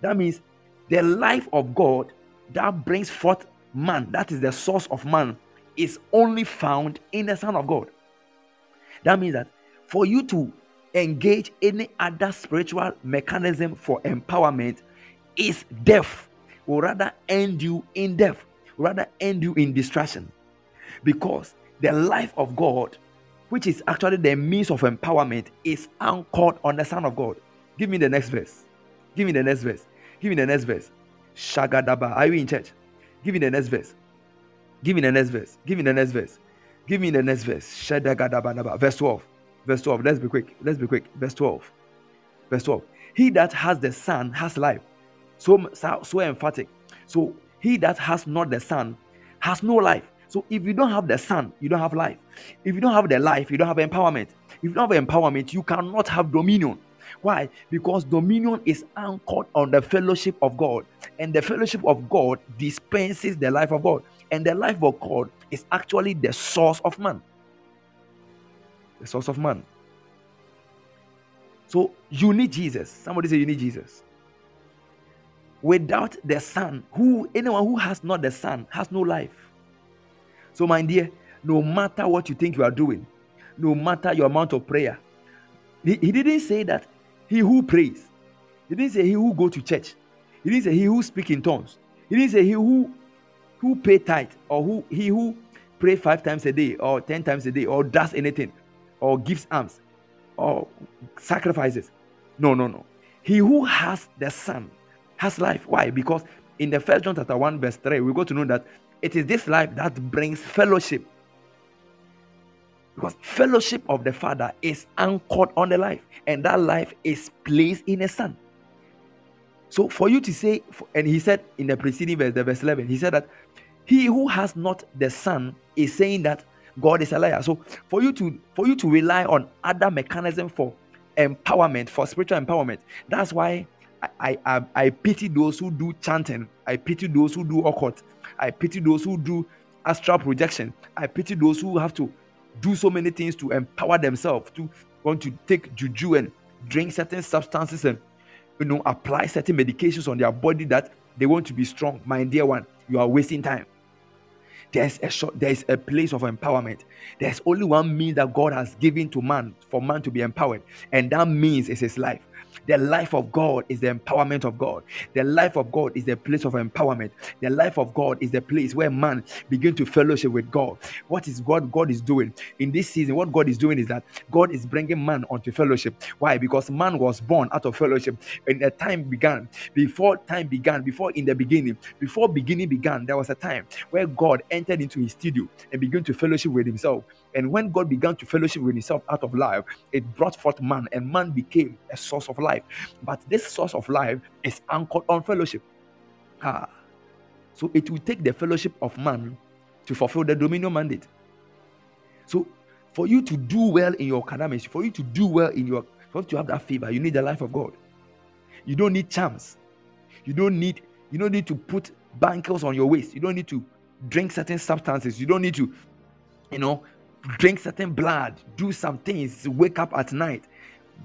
That means the life of God that brings forth man, that is the source of man, is only found in the Son of God. That means that for you to engage any other spiritual mechanism for empowerment is death. Will rather end you in death, will rather end you in distraction, because the life of God, which is actually the means of empowerment, is anchored on the Son of God. Give me the next verse. Give me the next verse. Give me the next verse. Shagadaba. Are you in church? Give me the next verse. Give me the next verse. Give me the next verse. Give me the next verse. Shadagadaba. Verse 12. Verse 12. Let's be quick. Let's be quick. Verse 12. Verse 12. He that has the Son has life. So emphatic. So he that has not the Son has no life. So if you don't have the Son, you don't have life. If you don't have the life, you don't have empowerment. If you don't have empowerment, you cannot have dominion. Why? Because dominion is anchored on the fellowship of God. And the fellowship of God dispenses the life of God. And the life of God is actually the source of man. The source of man. So you need Jesus. Somebody say you need Jesus. Without the Son, anyone who has not the Son has no life. So my dear, no matter what you think you are doing, no matter your amount of prayer, he didn't say that he who prays, he didn't say he who go to church, he didn't say he who speak in tongues, he didn't say he who pay tithe, or he who pray 5 times a day or 10 times a day or does anything or gives alms or sacrifices. No. He who has the Son has life. Why? Because in the 1 John chapter 1 verse 3, we got to know that it is this life that brings fellowship. Because fellowship of the Father is anchored on the life. And that life is placed in a Son. So for you to say, and he said in the preceding verse, the verse 11, he said that he who has not the Son is saying that God is a liar. So for you to rely on other mechanism for empowerment, for spiritual empowerment, that's why I pity those who do chanting. I pity those who do occult. I pity those who do astral projection. I pity those who have to do so many things to empower themselves, to want to take juju and drink certain substances and apply certain medications on their body that they want to be strong. My dear one, you are wasting time. There is a place of empowerment. There's only one means that God has given to man for man to be empowered, and that means is his life. The life of God is the empowerment of God. The life of God is the place of empowerment. The life of God is the place where man begins to fellowship with God. What is God is doing in this season? What God is doing is that God is bringing man onto fellowship. Why? Because man was born out of fellowship. And the time began. Before time began, before in the beginning, before beginning began, there was a time where God entered into his studio and began to fellowship with himself. And when God began to fellowship with himself out of life, it brought forth man, and man became a source of life. But this source of life is anchored on fellowship. So it will take the fellowship of man to fulfill the dominion mandate. So for you to do well in your academics, for you to do well for you to have that favor, you need the life of God. You don't need charms. You don't need to put bangles on your waist. You don't need to drink certain substances. You don't need to, drink certain blood, do some things, wake up at night,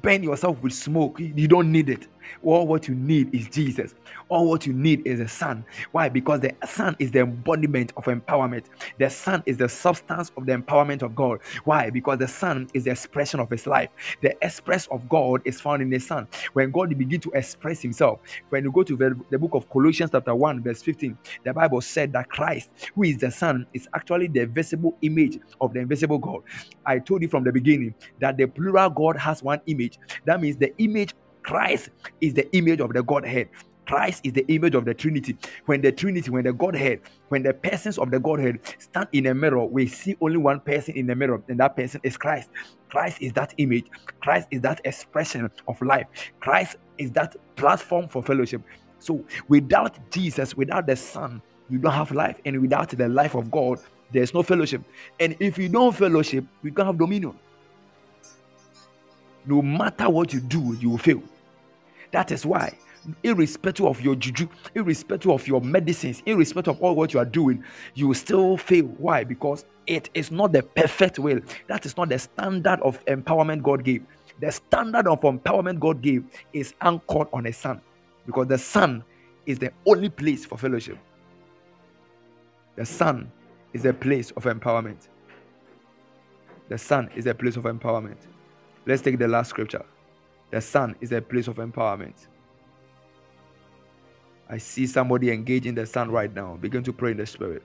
burn yourself with smoke. You don't need it. All what you need is Jesus. All what you need is the Son. Why? Because the Son is the embodiment of empowerment. The Son is the substance of the empowerment of God. Why? Because the Son is the expression of His life. The express of God is found in the Son. When God begins to express Himself, when you go to the book of Colossians chapter 1 verse 15, the Bible said that Christ, who is the Son, is actually the visible image of the invisible God. I told you from the beginning that the plural God has one image. That means the image Christ is the image of the Godhead. Christ is the image of the Trinity. When the Trinity, when the Godhead, when the persons of the Godhead stand in a mirror, we see only one person in the mirror, and that person is Christ. Christ is that image. Christ is that expression of life. Christ is that platform for fellowship. So without Jesus, without the Son, you don't have life. And without the life of God, there's no fellowship. And if you don't fellowship, you can't have dominion. No matter what you do, you will fail. That is why, irrespective of your juju, irrespective of your medicines, irrespective of all what you are doing, you will still fail. Why? Because it is not the perfect will. That is not the standard of empowerment God gave. The standard of empowerment God gave is anchored on the Son, because the Son is the only place for fellowship. The Son is a place of empowerment. The Son is a place of empowerment. Let's take the last scripture. The Son is a place of empowerment. I see somebody engaging the Son right now. Begin to pray in the Spirit.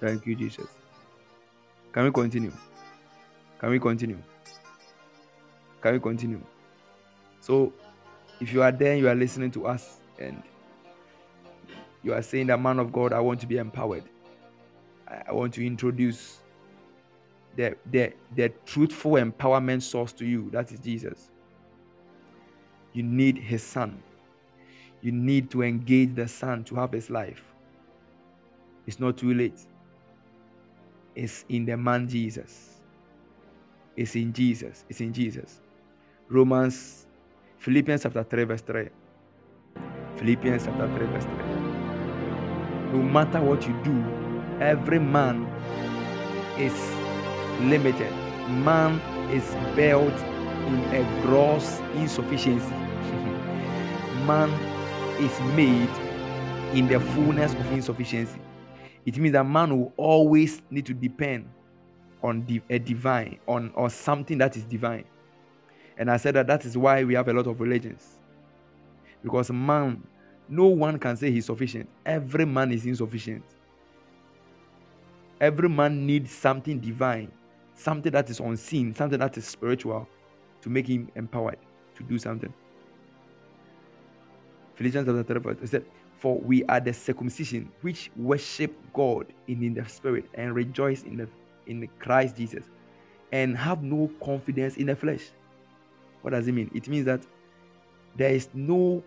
Thank you, Jesus. Can we continue? Can we continue? So, if you are there, you are listening to us, and you are saying, that man of God, I want to be empowered. I want to introduce the truthful empowerment source to you. That is Jesus. You need His Son. You need to engage the Son to have His life. It's not too late. It's in the man Jesus. It's in Jesus. Philippians chapter 3 verse 3. No matter what you do, every man is limited. Man is built in a gross insufficiency. Man is made in the fullness of insufficiency. It means that man will always need to depend on a divine, on something that is divine. And I said that is why we have a lot of religions. Because man, no one can say he's sufficient. Every man is insufficient. Every man needs something divine, something that is unseen, something that is spiritual, to make him empowered to do something. Philippians chapter 3, it said, for we are the circumcision which worship God in the Spirit and rejoice in Christ Jesus and have no confidence in the flesh. What does it mean? It means that there is no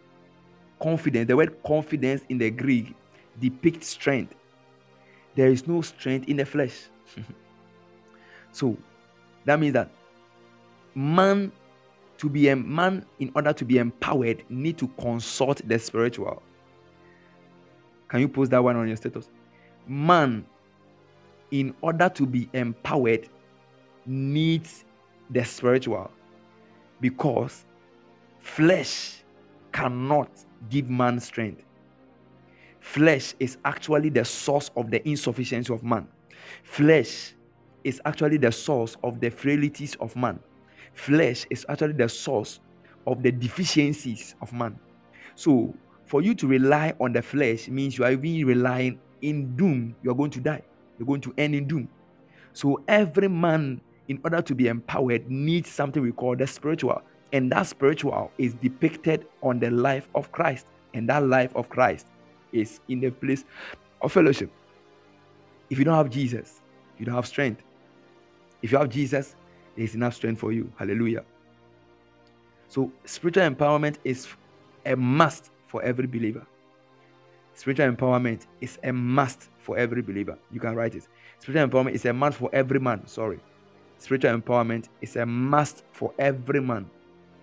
confidence. The word confidence in the Greek depicts strength. There is no strength in the flesh. So that means that man, to be a man, in order to be empowered, need to consult the spiritual. Can you post that one on your status? Man, in order to be empowered, needs the spiritual, because flesh cannot give man strength. Flesh is actually the source of the insufficiency of man. Flesh is actually the source of the frailties of man. Flesh is actually the source of the deficiencies of man. So, for you to rely on the flesh means you are even relying in doom. You are going to die. You're going to end in doom. So every man, in order to be empowered, needs something we call the spiritual. And that spiritual is depicted on the life of Christ. And that life of Christ is in the place of fellowship. If you don't have Jesus, you don't have strength. If you have Jesus, there is enough strength for you. Hallelujah. So spiritual empowerment is a must for every believer. Spiritual empowerment is a must for every believer. You can write it. Spiritual empowerment is a must for every man. Spiritual empowerment is a must for every man.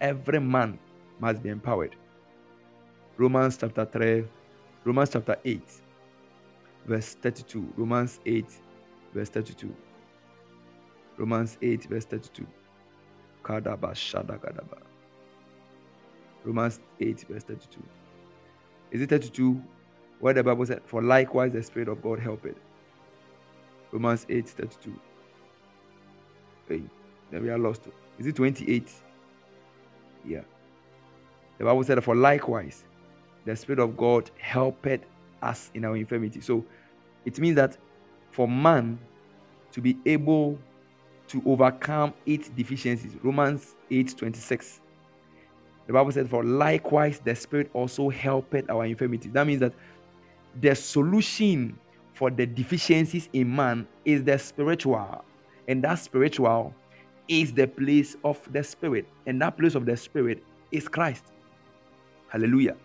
every man must be empowered. Romans chapter 8, verse 32. Romans 8, verse 32. Romans 8, verse 32. Kadaba shada kadaba. Romans 8, verse 32. Is it 32? Where the Bible said, "For likewise the Spirit of God helpeth." Romans 8, 32. Hey, then we are lost. Is it 28? Yeah. The Bible said, "For likewise the Spirit of God helpeth us in our infirmity." So it means that for man to be able to overcome its deficiencies, Romans 8:26. The Bible said, "For likewise the Spirit also helpeth our infirmities." That means that the solution for the deficiencies in man is the spiritual, and that spiritual is the place of the Spirit, and that place of the Spirit is Christ. Hallelujah.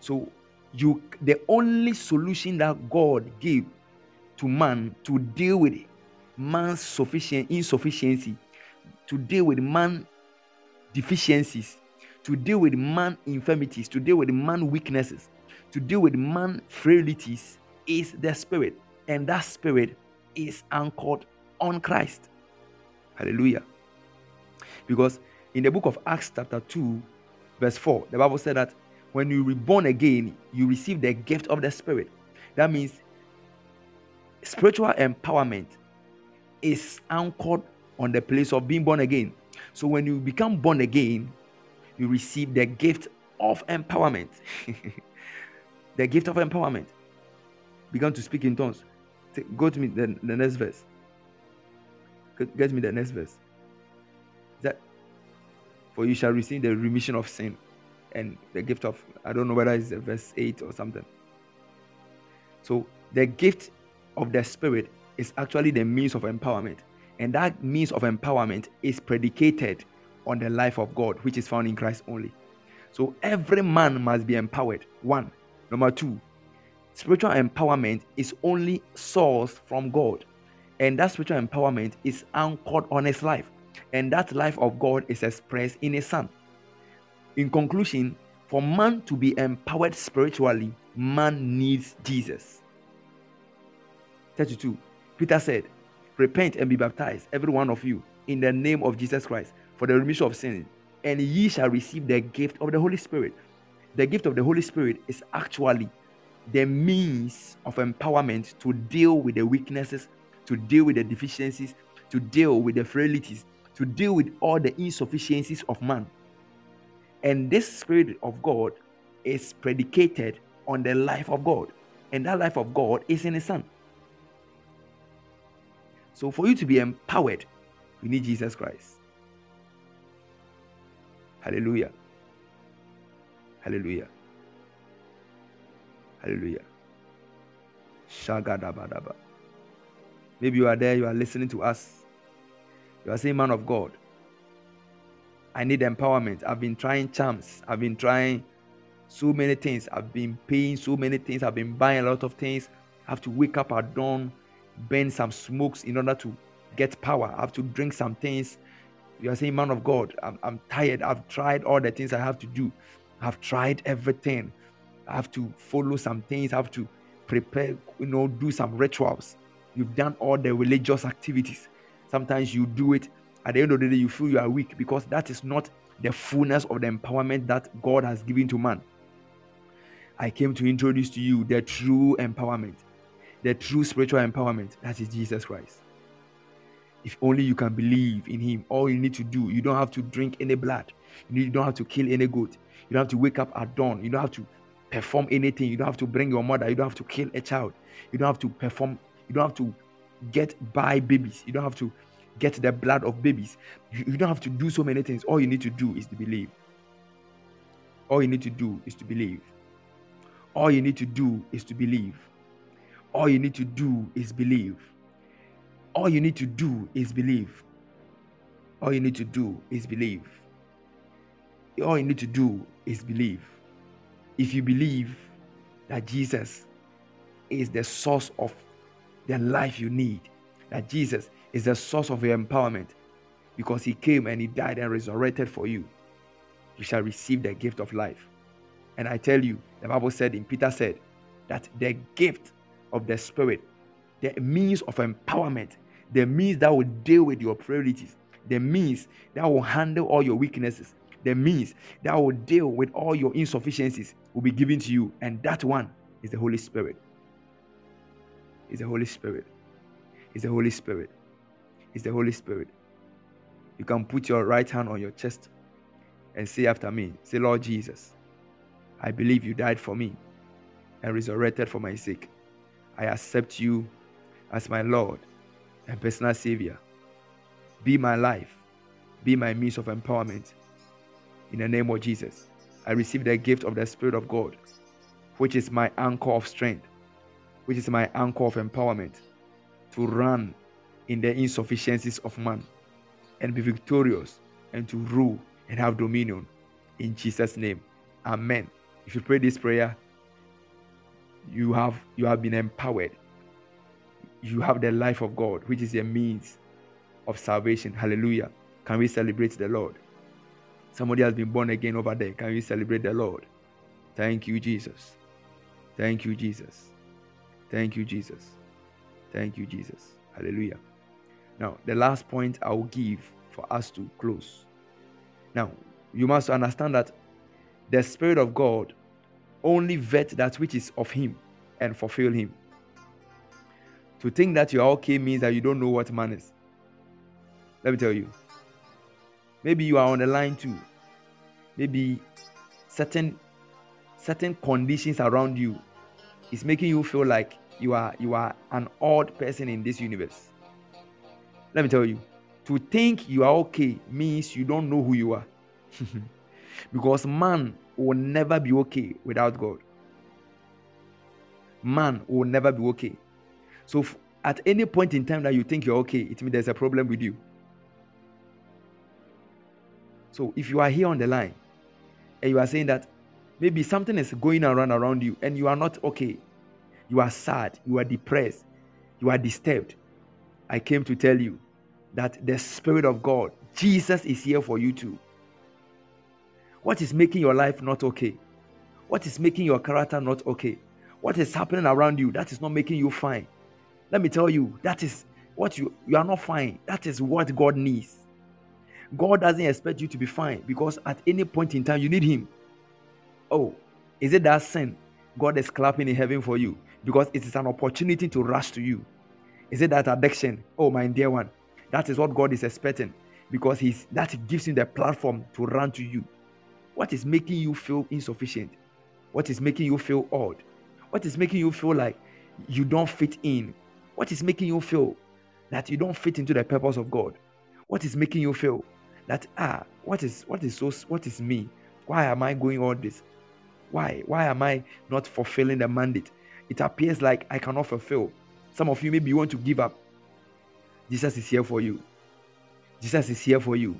So the only solution that God gave to man to deal with man's insufficiency, to deal with man's deficiencies, to deal with man's infirmities, to deal with man's weaknesses, to deal with man's frailties, is the Spirit. And that Spirit is anchored on Christ. Hallelujah. Because in the book of Acts chapter 2, verse 4, the Bible said that when you were born again, you receive the gift of the Spirit. That means spiritual empowerment is anchored on the place of being born again. So when you become born again, you receive the gift of empowerment. The gift of empowerment. Began to speak in tongues. Go to me the next verse. Get me the next verse. That, "For you shall receive the remission of sin and the gift of," I don't know whether it's verse 8 or something. So the gift of the Spirit is actually the means of empowerment, and that means of empowerment is predicated on the life of God, which is found in Christ only. So every man must be empowered. 1. Number 2, spiritual empowerment is only sourced from God, and that spiritual empowerment is anchored on His life, and that life of God is expressed in His Son. In conclusion, for man to be empowered spiritually, man needs Jesus. 32. Peter said, "Repent and be baptized, every one of you, in the name of Jesus Christ, for the remission of sins, and ye shall receive the gift of the Holy Spirit." The gift of the Holy Spirit is actually the means of empowerment to deal with the weaknesses, to deal with the deficiencies, to deal with the frailties, to deal with all the insufficiencies of man. And this Spirit of God is predicated on the life of God, and that life of God is in His Son. So for you to be empowered, you need Jesus Christ. Hallelujah. Hallelujah. Hallelujah. Shagadabadaba. Maybe you are there, you are listening to us. You are saying, "Man of God, I need empowerment. I've been trying charms. I've been trying so many things. I've been paying so many things. I've been buying a lot of things. I have to wake up at dawn, burn some smokes in order to get power. I have to drink some things." You are saying, "Man of God, I'm tired. I've tried all the things I have to do. I've tried everything. I have to follow some things. I have to prepare, do some rituals." You've done all the religious activities. Sometimes you do it. At the end of the day, you feel you are weak, because that is not the fullness of the empowerment that God has given to man. I came to introduce to you the true empowerment, the true spiritual empowerment, that is Jesus Christ. If only you can believe in Him. All you need to do, you don't have to drink any blood. You don't have to kill any goat. You don't have to wake up at dawn. You don't have to perform anything. You don't have to bring your mother. You don't have to kill a child. You don't have to perform. You don't have to buy babies. You don't have to get the blood of babies. You don't have to do so many things. All you need to do is to believe. All you need to do is to believe. All you need to do is to believe. All you need to do is believe. All you need to do is believe. All you need to do is believe. All you need to do is believe. If you believe that Jesus is the source of the life you need, that Jesus is the source of your empowerment, because He came and He died and resurrected for you, you shall receive the gift of life. And I tell you, the Bible said, in Peter said, that the gift of the Spirit, the means of empowerment, the means that will deal with your priorities, the means that will handle all your weaknesses, the means that will deal with all your insufficiencies will be given to you. And that one is the Holy Spirit. It's the Holy Spirit. It's the Holy Spirit. It's the Holy Spirit. You can put your right hand on your chest and say after me, say, Lord Jesus, I believe you died for me and resurrected for my sake. I accept you as my Lord and personal Savior. Be my life. Be my means of empowerment. In the name of Jesus, I receive the gift of the Spirit of God, which is my anchor of strength, which is my anchor of empowerment, to run in the insufficiencies of man and be victorious and to rule and have dominion. In Jesus' name, amen. If you pray this prayer, you have been empowered. You have the life of God, which is a means of salvation. Hallelujah. Can we celebrate the Lord? Somebody has been born again over there. Can we celebrate the Lord? Thank you, Jesus. Thank you, Jesus. Thank you, Jesus. Thank you, Jesus. Hallelujah. Now, the last point I will give for us to close. Now, you must understand that the Spirit of God only vets that which is of Him and fulfill Him. To think that you are okay means that you don't know what man is. Let me tell you. Maybe you are on the line too. Maybe certain conditions around you is making you feel like you are an odd person in this universe. Let me tell you, to think you are okay means you don't know who you are. Because man will never be okay without God. Man will never be okay. So at any point in time that you think you're okay, it means there's a problem with you. So if you are here on the line and you are saying that maybe something is going around you and you are not okay, you are sad, you are depressed, you are disturbed, I came to tell you that the Spirit of God, Jesus, is here for you too. What is making your life not okay? What is making your character not okay? What is happening around you that is not making you fine? Let me tell you, that is what you are not fine. That is what God needs. God doesn't expect you to be fine, because at any point in time, you need Him. Oh, is it that sin? God is clapping in heaven for you because it is an opportunity to rush to you. Is it that addiction? Oh, my dear one, that is what God is expecting, because that gives Him the platform to run to you. What is making you feel insufficient? What is making you feel odd? What is making you feel like you don't fit in? What is making you feel that you don't fit into the purpose of God? What is making you feel that what is me? Why am I going all this? Why am I not fulfilling the mandate? It appears like I cannot fulfill. Some of you, maybe you want to give up. Jesus is here for you. Jesus is here for you.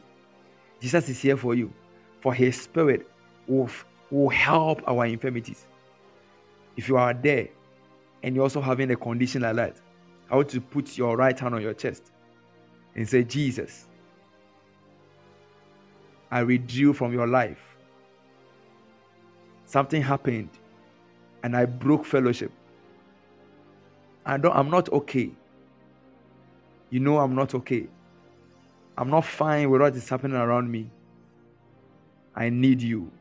Jesus is here for you. For His Spirit will help our infirmities. If you are there and you're also having a condition like that, I want you to put your right hand on your chest and say, Jesus, I withdrew from your life. Something happened and I broke fellowship. I'm not okay. You know I'm not okay. I'm not fine with what is happening around me. I need you.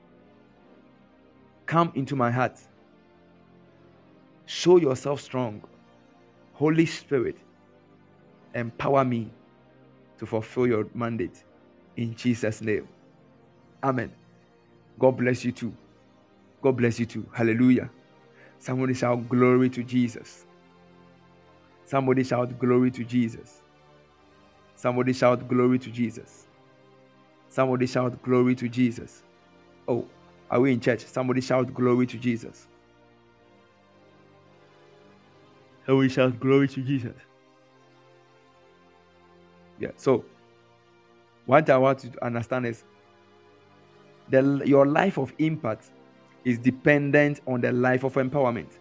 Come into my heart. Show yourself strong. Holy Spirit, empower me to fulfill your mandate. In Jesus' name. Amen. God bless you too. God bless you too. Hallelujah. Somebody shout glory to Jesus. Somebody shout glory to Jesus. Somebody shout glory to Jesus. Somebody shout glory to Jesus. Oh, are we in church? Somebody shout glory to Jesus. Somebody shout glory to Jesus. Yeah, so what I want you to understand is that your life of impact is dependent on the life of empowerment.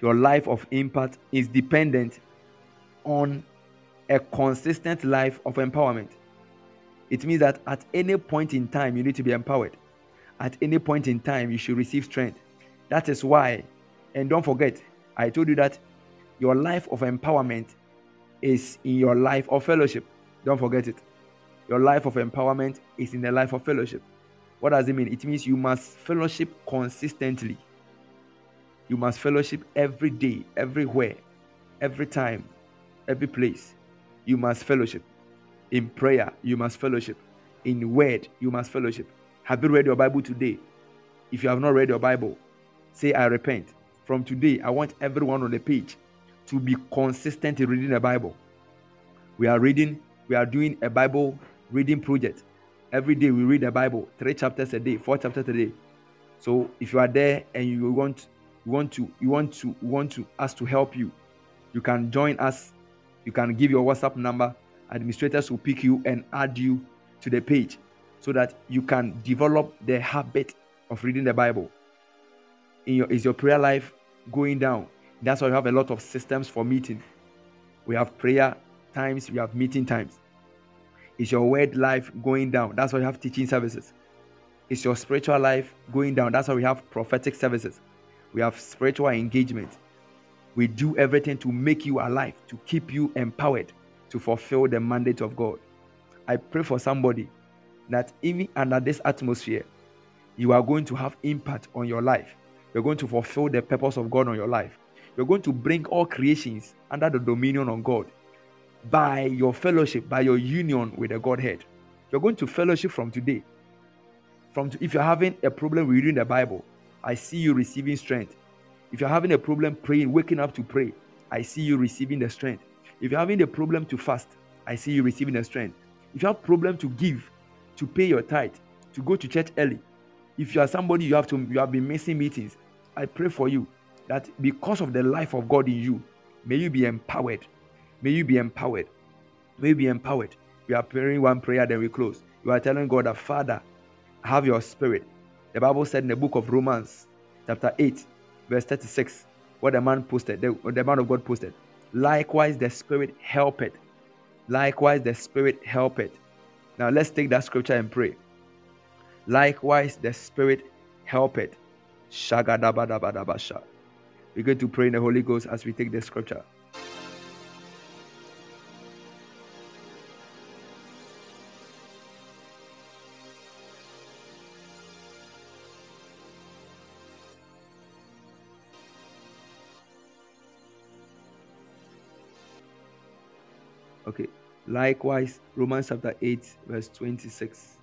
Your life of impact is dependent on a consistent life of empowerment. It means that at any point in time, you need to be empowered. At any point in time, you should receive strength. That is why, and don't forget, I told you that your life of empowerment is in your life of fellowship. Don't forget it. Your life of empowerment is in the life of fellowship. What does it mean? It means you must fellowship consistently. You must fellowship every day, everywhere, every time, every place. You must fellowship. In prayer, you must fellowship. In word, you must fellowship. Have you read your Bible today? If you have not read your Bible, say, I repent. From today, I want everyone on the page to be consistent in reading the Bible. We are doing a Bible reading project. Every day we read the Bible, 3 chapters a day, 4 chapters a day. So if you are there and you want us to help you, you can join us. You can give your WhatsApp number. Administrators will pick you and add you to the page so that you can develop the habit of reading the Bible. Is your prayer life going down? That's why we have a lot of systems for meeting. We have prayer times, we have meeting times. Is your word life going down? That's why we have teaching services. Is your spiritual life going down? That's why we have prophetic services. We have spiritual engagement. We do everything to make you alive, to keep you empowered, to fulfill the mandate of God. I pray for somebody that even under this atmosphere, you are going to have impact on your life. You're going to fulfill the purpose of God on your life. You're going to bring all creations under the dominion of God by your fellowship, by your union with the Godhead. You're going to fellowship from today. If you're having a problem reading the Bible, I see you receiving strength. If you're having a problem praying, waking up to pray, I see you receiving the strength. If you're having a problem to fast, I see you receiving the strength. If you have a problem to give, to pay your tithe, to go to church early, if you are somebody you have been missing meetings, I pray for you that because of the life of God in you, may you be empowered. May you be empowered. May you be empowered. We are praying one prayer, then we close. You are telling God that, Father, have your spirit. The Bible said in the book of Romans, chapter 8, verse 36, what the man of God posted. Likewise, the Spirit helpeth. Likewise, the Spirit helpeth. Now, let's take that scripture and pray. Likewise, the Spirit helpeth. Shagadabadabadabasha. We're going to pray in the Holy Ghost as we take the scripture. Okay. Likewise, Romans chapter 8, verse 26.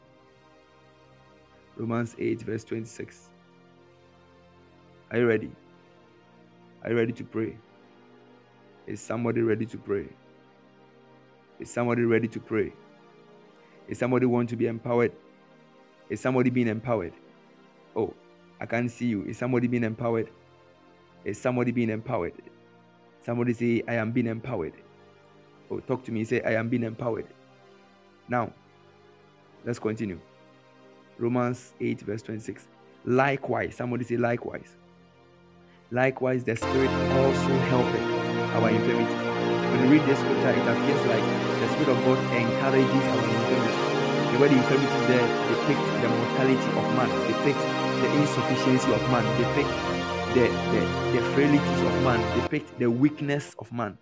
Romans 8, verse 26. Are you ready? Are you ready to pray? Is somebody ready to pray? Is somebody ready to pray? Is somebody want to be empowered? Is somebody being empowered? Oh, I can't see you. Is somebody being empowered? Is somebody being empowered? Somebody say, I am being empowered. Oh, talk to me. Say, I am being empowered. Now, let's continue. Romans 8, verse 26. Likewise, somebody say likewise. Likewise, the Spirit also helpeth our infirmities. When we read this scripture, it appears like the Spirit of God encourages our infirmities. The word infirmities there depicts the mortality of man, depicts the insufficiency of man, depicts the frailties of man, depicts the weakness of man.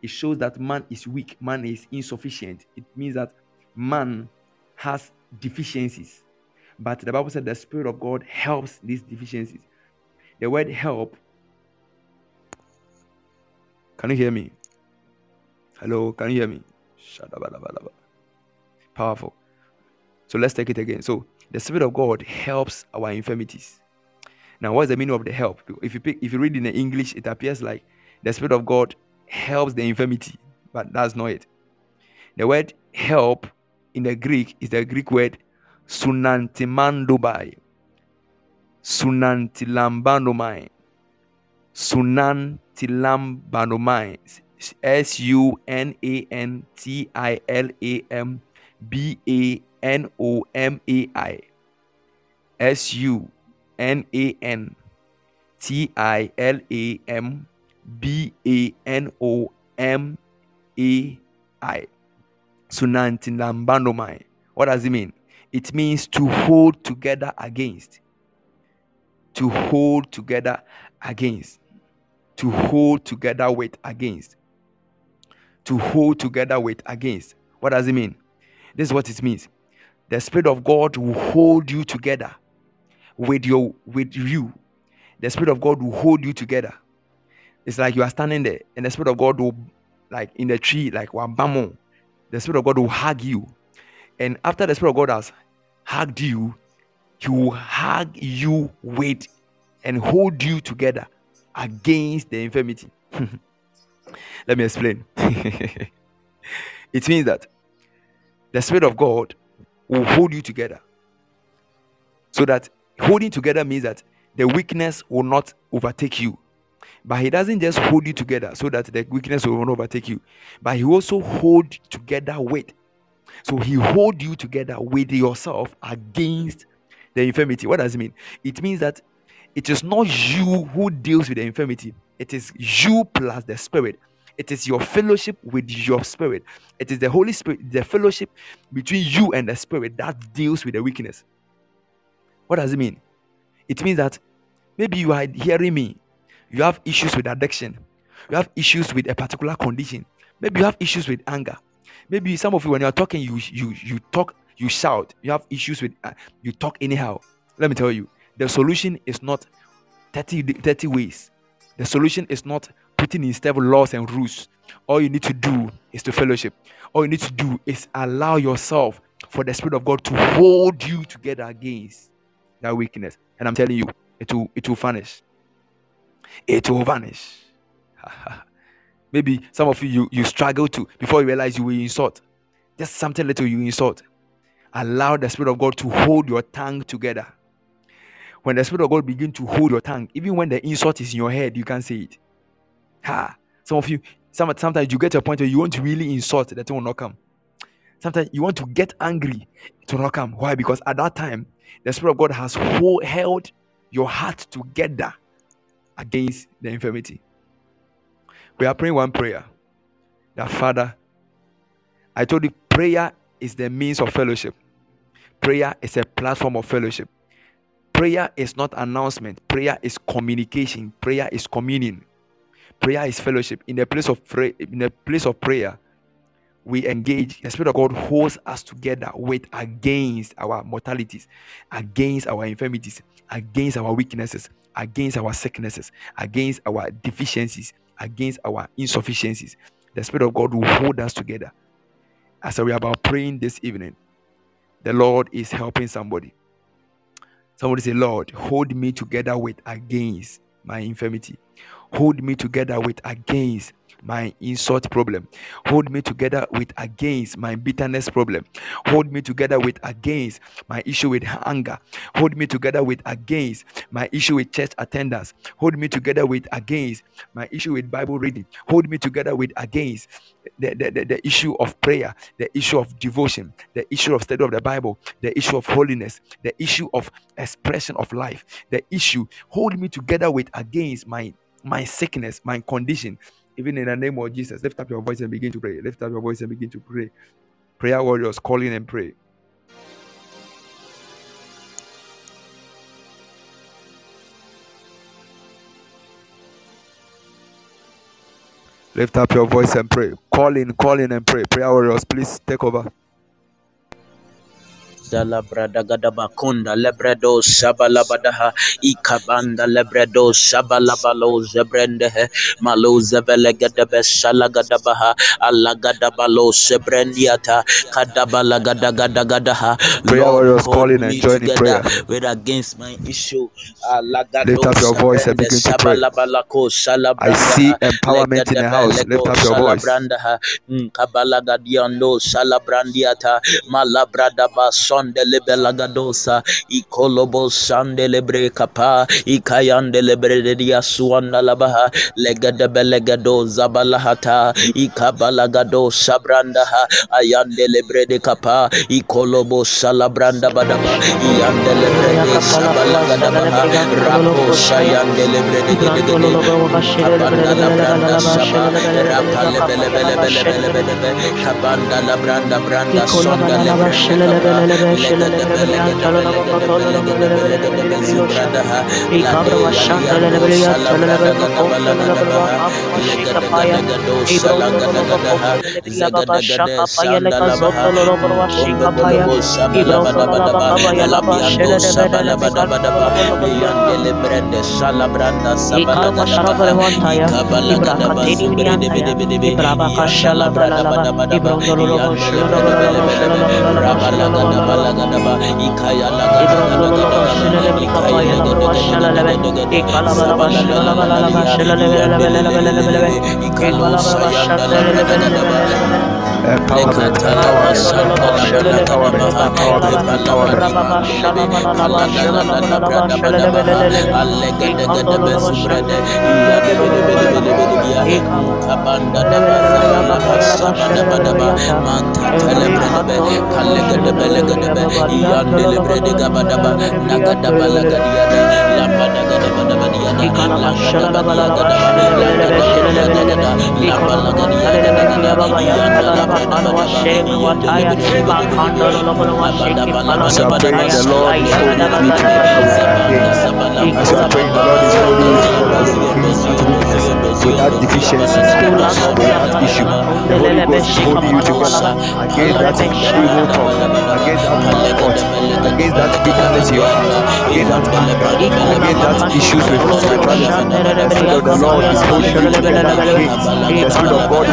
It shows that man is weak, man is insufficient. It means that man has deficiencies. But the Bible said the Spirit of God helps these deficiencies. The word help. Can you hear me? Hello, can you hear me? Powerful. So let's take it again. So the Spirit of God helps our infirmities. Now, what's the meaning of the help? If you read in the English, it appears like the Spirit of God helps the infirmity, but that's not it. The word help in the Greek is the Greek word sunantimandobai, sunantilambanomai, sunantilambanomai, sunantilambanomai, sunantilambanomai. What does it mean? It means to hold together against. To hold together against. To hold together with against. To hold together with against. What does it mean? This is what it means. The Spirit of God will hold you together with you. The Spirit of God will hold you together. It's like you are standing there and the Spirit of God will, like in the tree, like Wambamo, the Spirit of God will hug you. And after the Spirit of God has hugged you, He will hug you with and hold you together against the infirmity. Let me explain. It means that the Spirit of God will hold you together. So that holding together means that the weakness will not overtake you. But He doesn't just hold you together so that the weakness will not overtake you. But He also holds together with. So He holds you together with yourself against the infirmity. What does it mean? It means that it is not you who deals with the infirmity. It is you plus the Spirit. It is your fellowship with your Spirit. It is the Holy Spirit, the fellowship between you and the Spirit that deals with the weakness. What does it mean? It means that maybe you are hearing me. You have issues with addiction. You have issues with a particular condition. Maybe you have issues with anger. Maybe some of you, when you are talking, you talk, you shout. You have issues with, you talk anyhow. Let me tell you, the solution is not 30 ways. The solution is not putting in step laws and rules. All you need to do is to fellowship. All you need to do is allow yourself for the Spirit of God to hold you together against that weakness. And I'm telling you, it will vanish. It will vanish. Maybe some of you struggle to, before you realize you will insult. Just something little you insult. Allow the Spirit of God to hold your tongue together. When the Spirit of God begins to hold your tongue, even when the insult is in your head, you can't say it. Some of you, sometimes you get to a point where you want to really insult, that will not come. Sometimes you want to get angry, it will not come. Why? Because at that time, the Spirit of God has held your heart together against the infirmity. We are praying one prayer. That Father, I told you, prayer is the means of fellowship. Prayer is a platform of fellowship. Prayer is not announcement. Prayer is communication. Prayer is communion. Prayer is fellowship. In the place of prayer, we engage. The Spirit of God holds us together with against our mortalities, against our infirmities, against our weaknesses, against our sicknesses, against our deficiencies, against our insufficiencies. The Spirit of God will hold us together. As we are about praying this evening, the Lord is helping somebody. Somebody say, Lord, hold me together with against my infirmity. Hold me together with against my insult problem. Hold me together with against my bitterness problem. Hold me together with against my issue with anger. Hold me together with against my issue with church attendance. Hold me together with against my issue with Bible reading. Hold me together with against the issue of prayer, the issue of devotion, the issue of study of the Bible, the issue of holiness, the issue of expression of life, the issue. Hold me together with against my sickness, my condition. Even in the name of Jesus, lift up your voice and begin to pray. Lift up your voice and begin to pray. Prayer warriors, call in and pray. Lift up your voice and pray. Call in and pray. Prayer warriors, please take over. Labrada Gadabakonda Lebredo Shabalabadaha Ikabanda Lebredo Shabalabalo Zebrendehe Malo Zebelegadebe Shalagadabaha Alagadabalo Sebrendiata Kadabalagadagadaha. Prayer warriors, call in and join in prayer with against my issue. Lift up your voice and begin to pray. I see empowerment in the house. Lift up your voice. Kabalagadiando Shalabrandiata Malabrada Bason Mandele belagadosa ikolobo sandele brekapa ikayandele bredia suanda labaha legada belegadoza balahata ikabalagado sabranda ayandele bredekapa ikolobo salabranda badaba iyandele bredekapa rapo sayandele bredekapa The Spirit of God is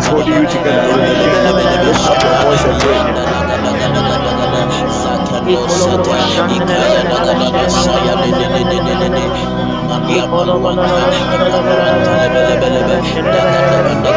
holding you together. Lift up your voice and This issue is only you that will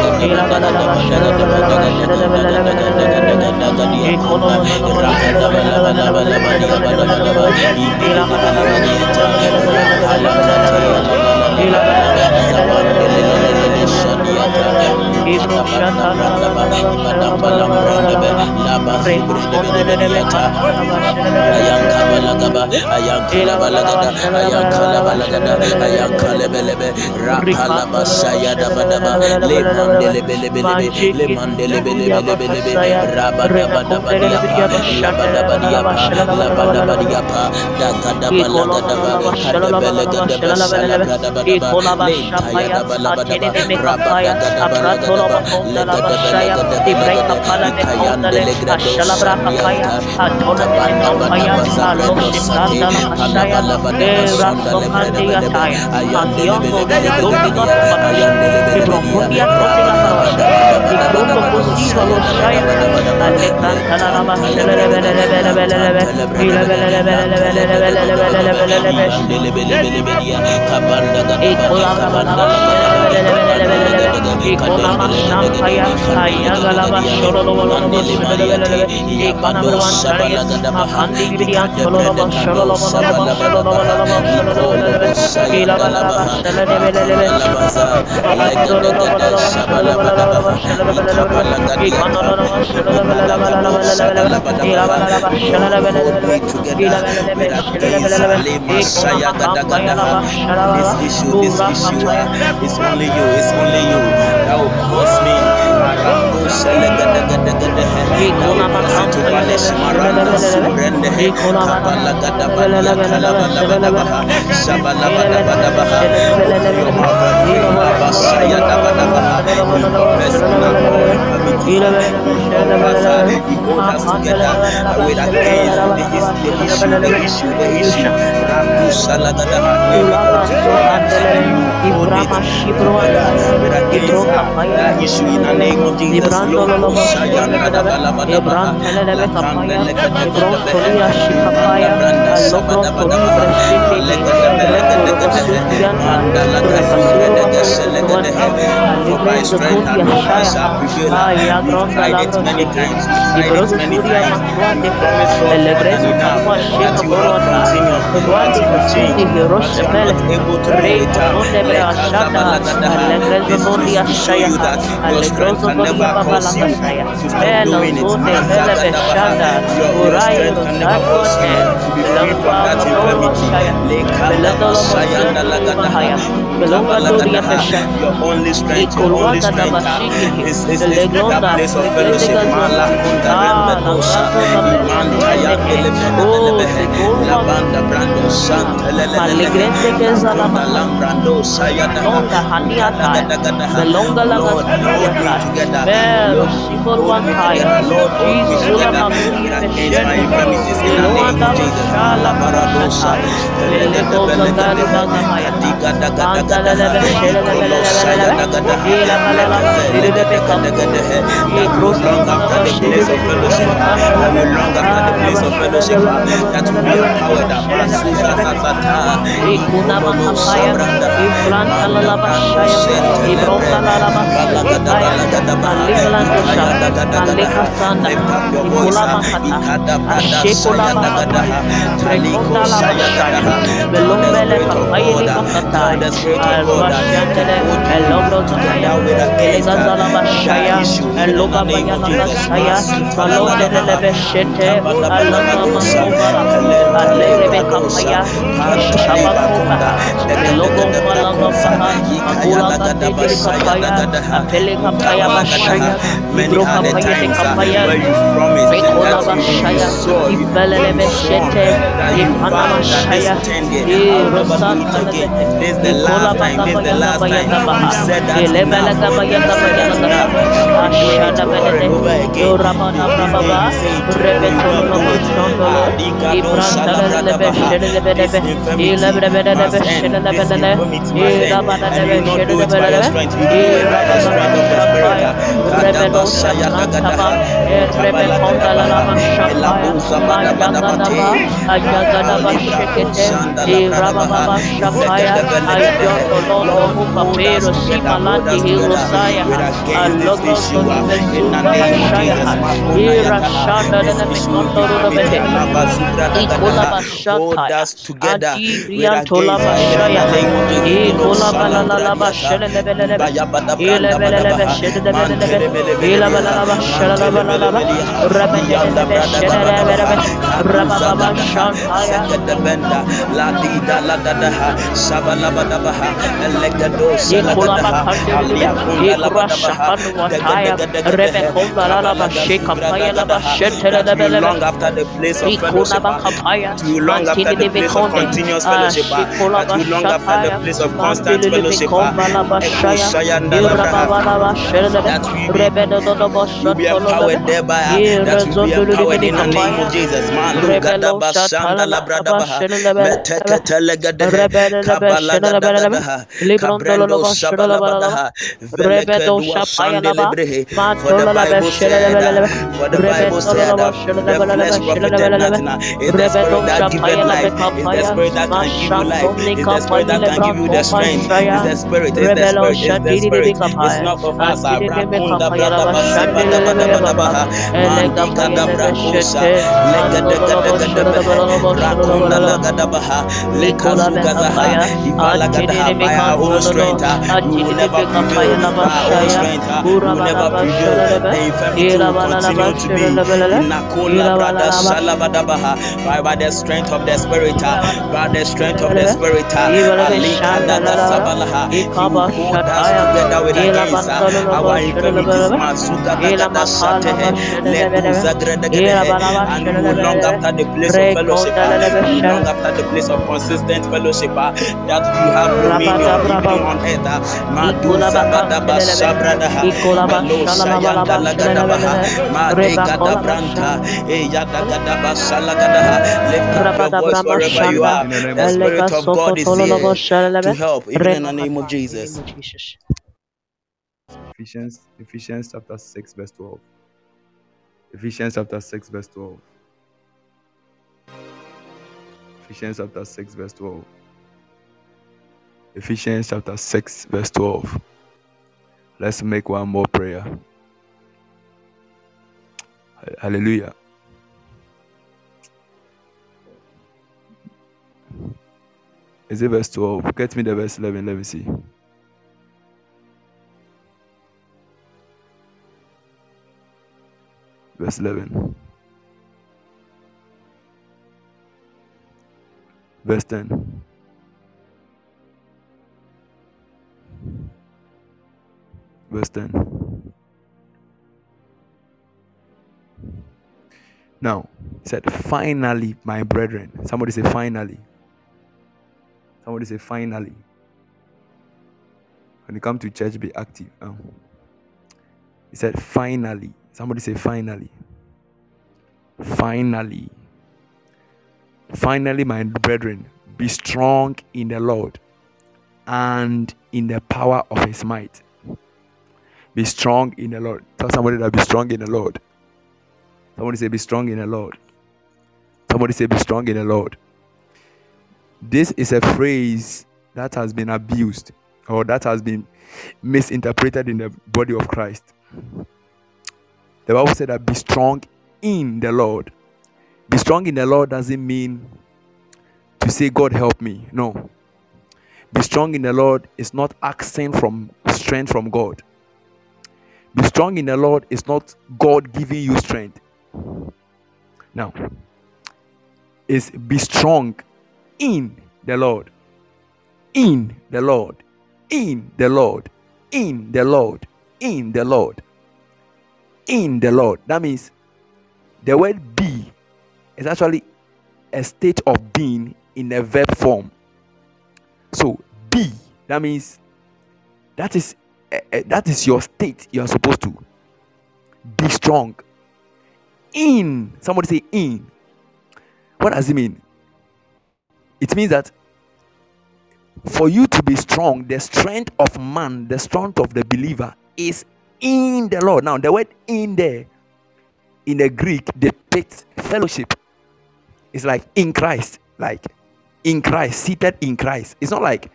cause me For my strength and I shall prevail. You've tried it many times. You promised God and you now that you will continue. That you will change. That you are not able to do it. This will show you that your strength can never cause you to stop doing it. Your strength can never cause you to be free from that infirmity. Your only strength, is that place of fellowship. For the Bible said the flesh profited nothing. It's the spirit that giveth life. It's the spirit that can give you life. It's the spirit that can give you the strength. It's the spirit. It's the spirit. It's the spirit. It's not of us. By our own strength, we will never prevail. By our own strength, we will never prevail. The infirmity will continue to be. By the strength of the spirit, he hold us together with the gates. Our infirmities and we will long after the place of fellowship, we long after the place of consistent fellowship, that we have dominion even on earth. Lift up your voice wherever you are. The Spirit of God is here to help, even in the name of Jesus. Ephesians chapter 6 verse 12. Ephesians chapter 6 verse 12. Let's make one more prayer. Hallelujah. Is it verse 12? Get me the verse 11. Let me see. Verse 11. Verse 10. Verse 10. Now, he said, finally, my brethren. Somebody say, finally. Somebody say, finally. When you come to church, be active. He said, finally. Somebody say, finally. Finally. Finally, my brethren, be strong in the Lord and in the power of his might. Be strong in the Lord. Tell somebody that be strong in the Lord. Somebody say, be strong in the Lord. Somebody say, be strong in the Lord. This is a phrase that has been abused or that has been misinterpreted in the body of Christ. The Bible said that be strong in the Lord. Be strong in the Lord doesn't mean to say, God help me. No. Be strong in the Lord is not asking from strength from God. Be strong in the Lord is not God giving you strength. Now, it's be strong in the Lord. In the Lord. In the Lord. In the Lord. In the Lord. In the Lord. That means the word be is actually a state of being in a verb form. So be, that means that is your state you are supposed to be strong in. Somebody say in. What does it mean? It means that for you to be strong, the strength of man, the strength of the believer is in the Lord. Now, the word in there in the Greek depicts fellowship. It's like in Christ, seated in Christ. It's not like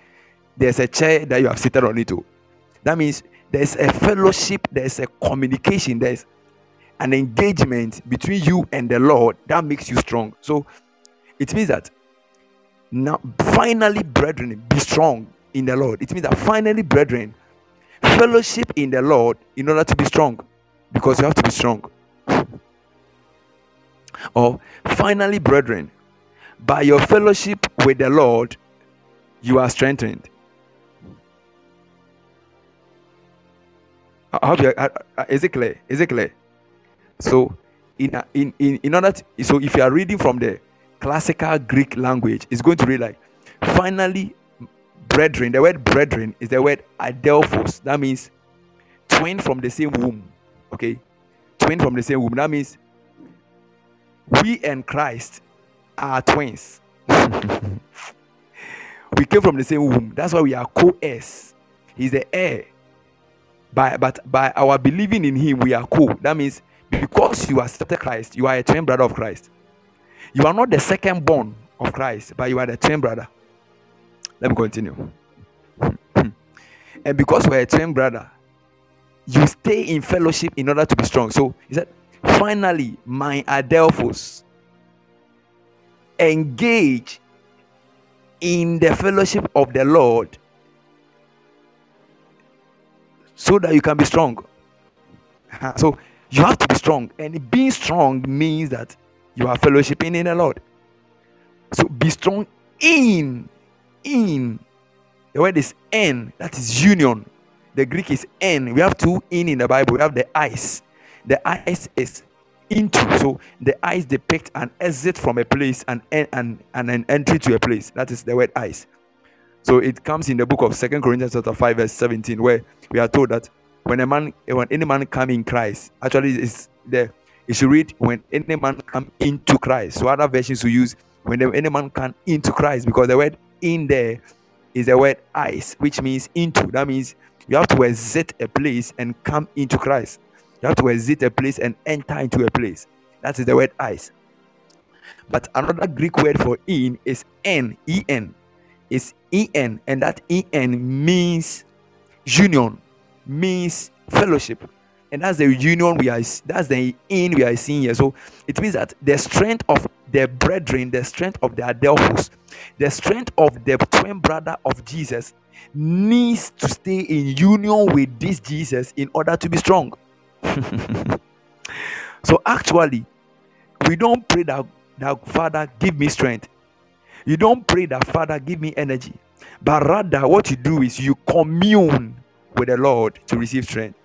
there's a chair that you have seated on it too. That means there's a fellowship, there's a communication, there's an engagement between you and the Lord that makes you strong. So it means that now, finally, brethren, be strong in the Lord. It means that finally, brethren, fellowship in the Lord in order to be strong, because you have to be strong. Or finally, brethren, by your fellowship with the Lord, you are strengthened. I hope you is it clear? Is it clear? So, in order to, so if you are reading from the classical Greek language, it's going to read like, finally, brethren. The word brethren is the word adelphos. That means twin from the same womb. Okay, twin from the same womb. That means we and Christ are twins. We came from the same womb. That's why we are co-heirs. He's the heir. But by our believing in him, we are co. That means because you accepted Christ, you are a twin brother of Christ. You are not the second born of Christ, but you are the twin brother. Let me continue. And because we are a twin brother, you stay in fellowship in order to be strong. So he said, finally, my adelphos, engage in the fellowship of the Lord so that you can be strong. So you have to be strong, and being strong means that you are fellowshipping in the Lord. So be strong in. The word is "en," that is union. The Greek is "en." We have two "in" in the Bible. We have the "ice." The "ice" is into. So the "ice" depicts an exit from a place and an entry to a place. That is the word "ice." So it comes in the book of 2 Corinthians chapter 5 verse 17, where we are told that when any man come in Christ, actually is there. You should read when any man come into Christ. So other versions will use when any man come into Christ, because the word in there is the word ice, which means into. That means you have to exit a place and come into Christ. You have to exit a place and enter into a place. That is the word ice. But another Greek word for in is en. is en, and that en means union, means fellowship, and that's the union we are, that's the in we are seeing here. So it means that the strength of the brethren, the strength of the Adelphos, the strength of the twin brother of Jesus needs to stay in union with this Jesus in order to be strong. So actually, we don't pray that Father give me strength. You don't pray that Father give me energy, but rather what you do is you commune with the Lord to receive strength.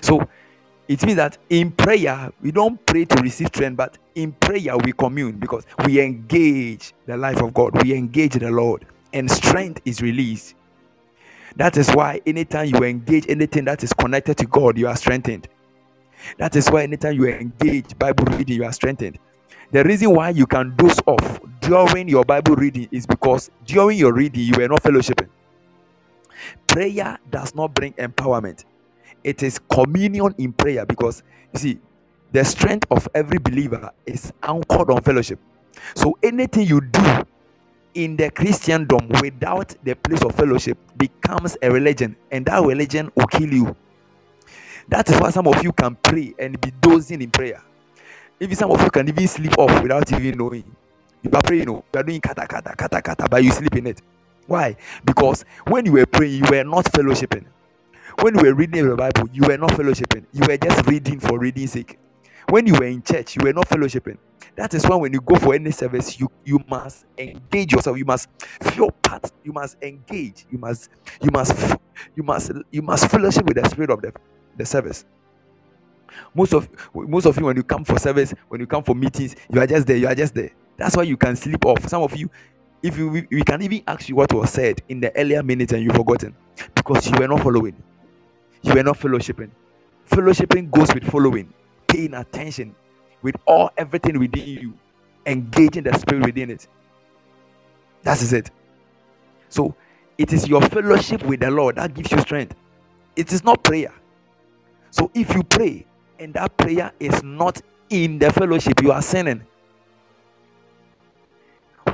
So it means that in prayer we don't pray to receive strength, but in prayer we commune, because we engage the life of God, we engage the Lord, and strength is released. That is why anytime you engage anything that is connected to God, you are strengthened. That is why anytime you engage Bible reading, you are strengthened. The reason why you can doze off during your Bible reading is because during your reading you were not fellowshipping. Prayer does not bring empowerment. It is communion in prayer, because you see, the strength of every believer is anchored on fellowship. So anything you do in the Christendom without the place of fellowship becomes a religion, and that religion will kill you. That is why some of you can pray and be dozing in prayer. Even some of you can even sleep off without even knowing. You are praying, you are doing kata kata kata kata, but you sleep in it. Why? Because when you were praying, you were not fellowshipping. When you were reading the Bible, you were not fellowshipping. You were just reading for reading's sake. When you were in church, you were not fellowshipping. That is why when you go for any service, you must engage yourself. You must feel part. You must engage. You must fellowship with the spirit of the service. Most of you, when you come for service, when you come for meetings, you are just there. That's why you can sleep off. Some of you, we can even ask you what was said in the earlier minutes and you've forgotten, because you were not following, you were not fellowshipping. Fellowshipping goes with following, paying attention with everything within you, engaging the spirit within it. That is it. So it is your fellowship with the Lord that gives you strength. It is not prayer. So if you pray and that prayer is not in the fellowship, you are sinning.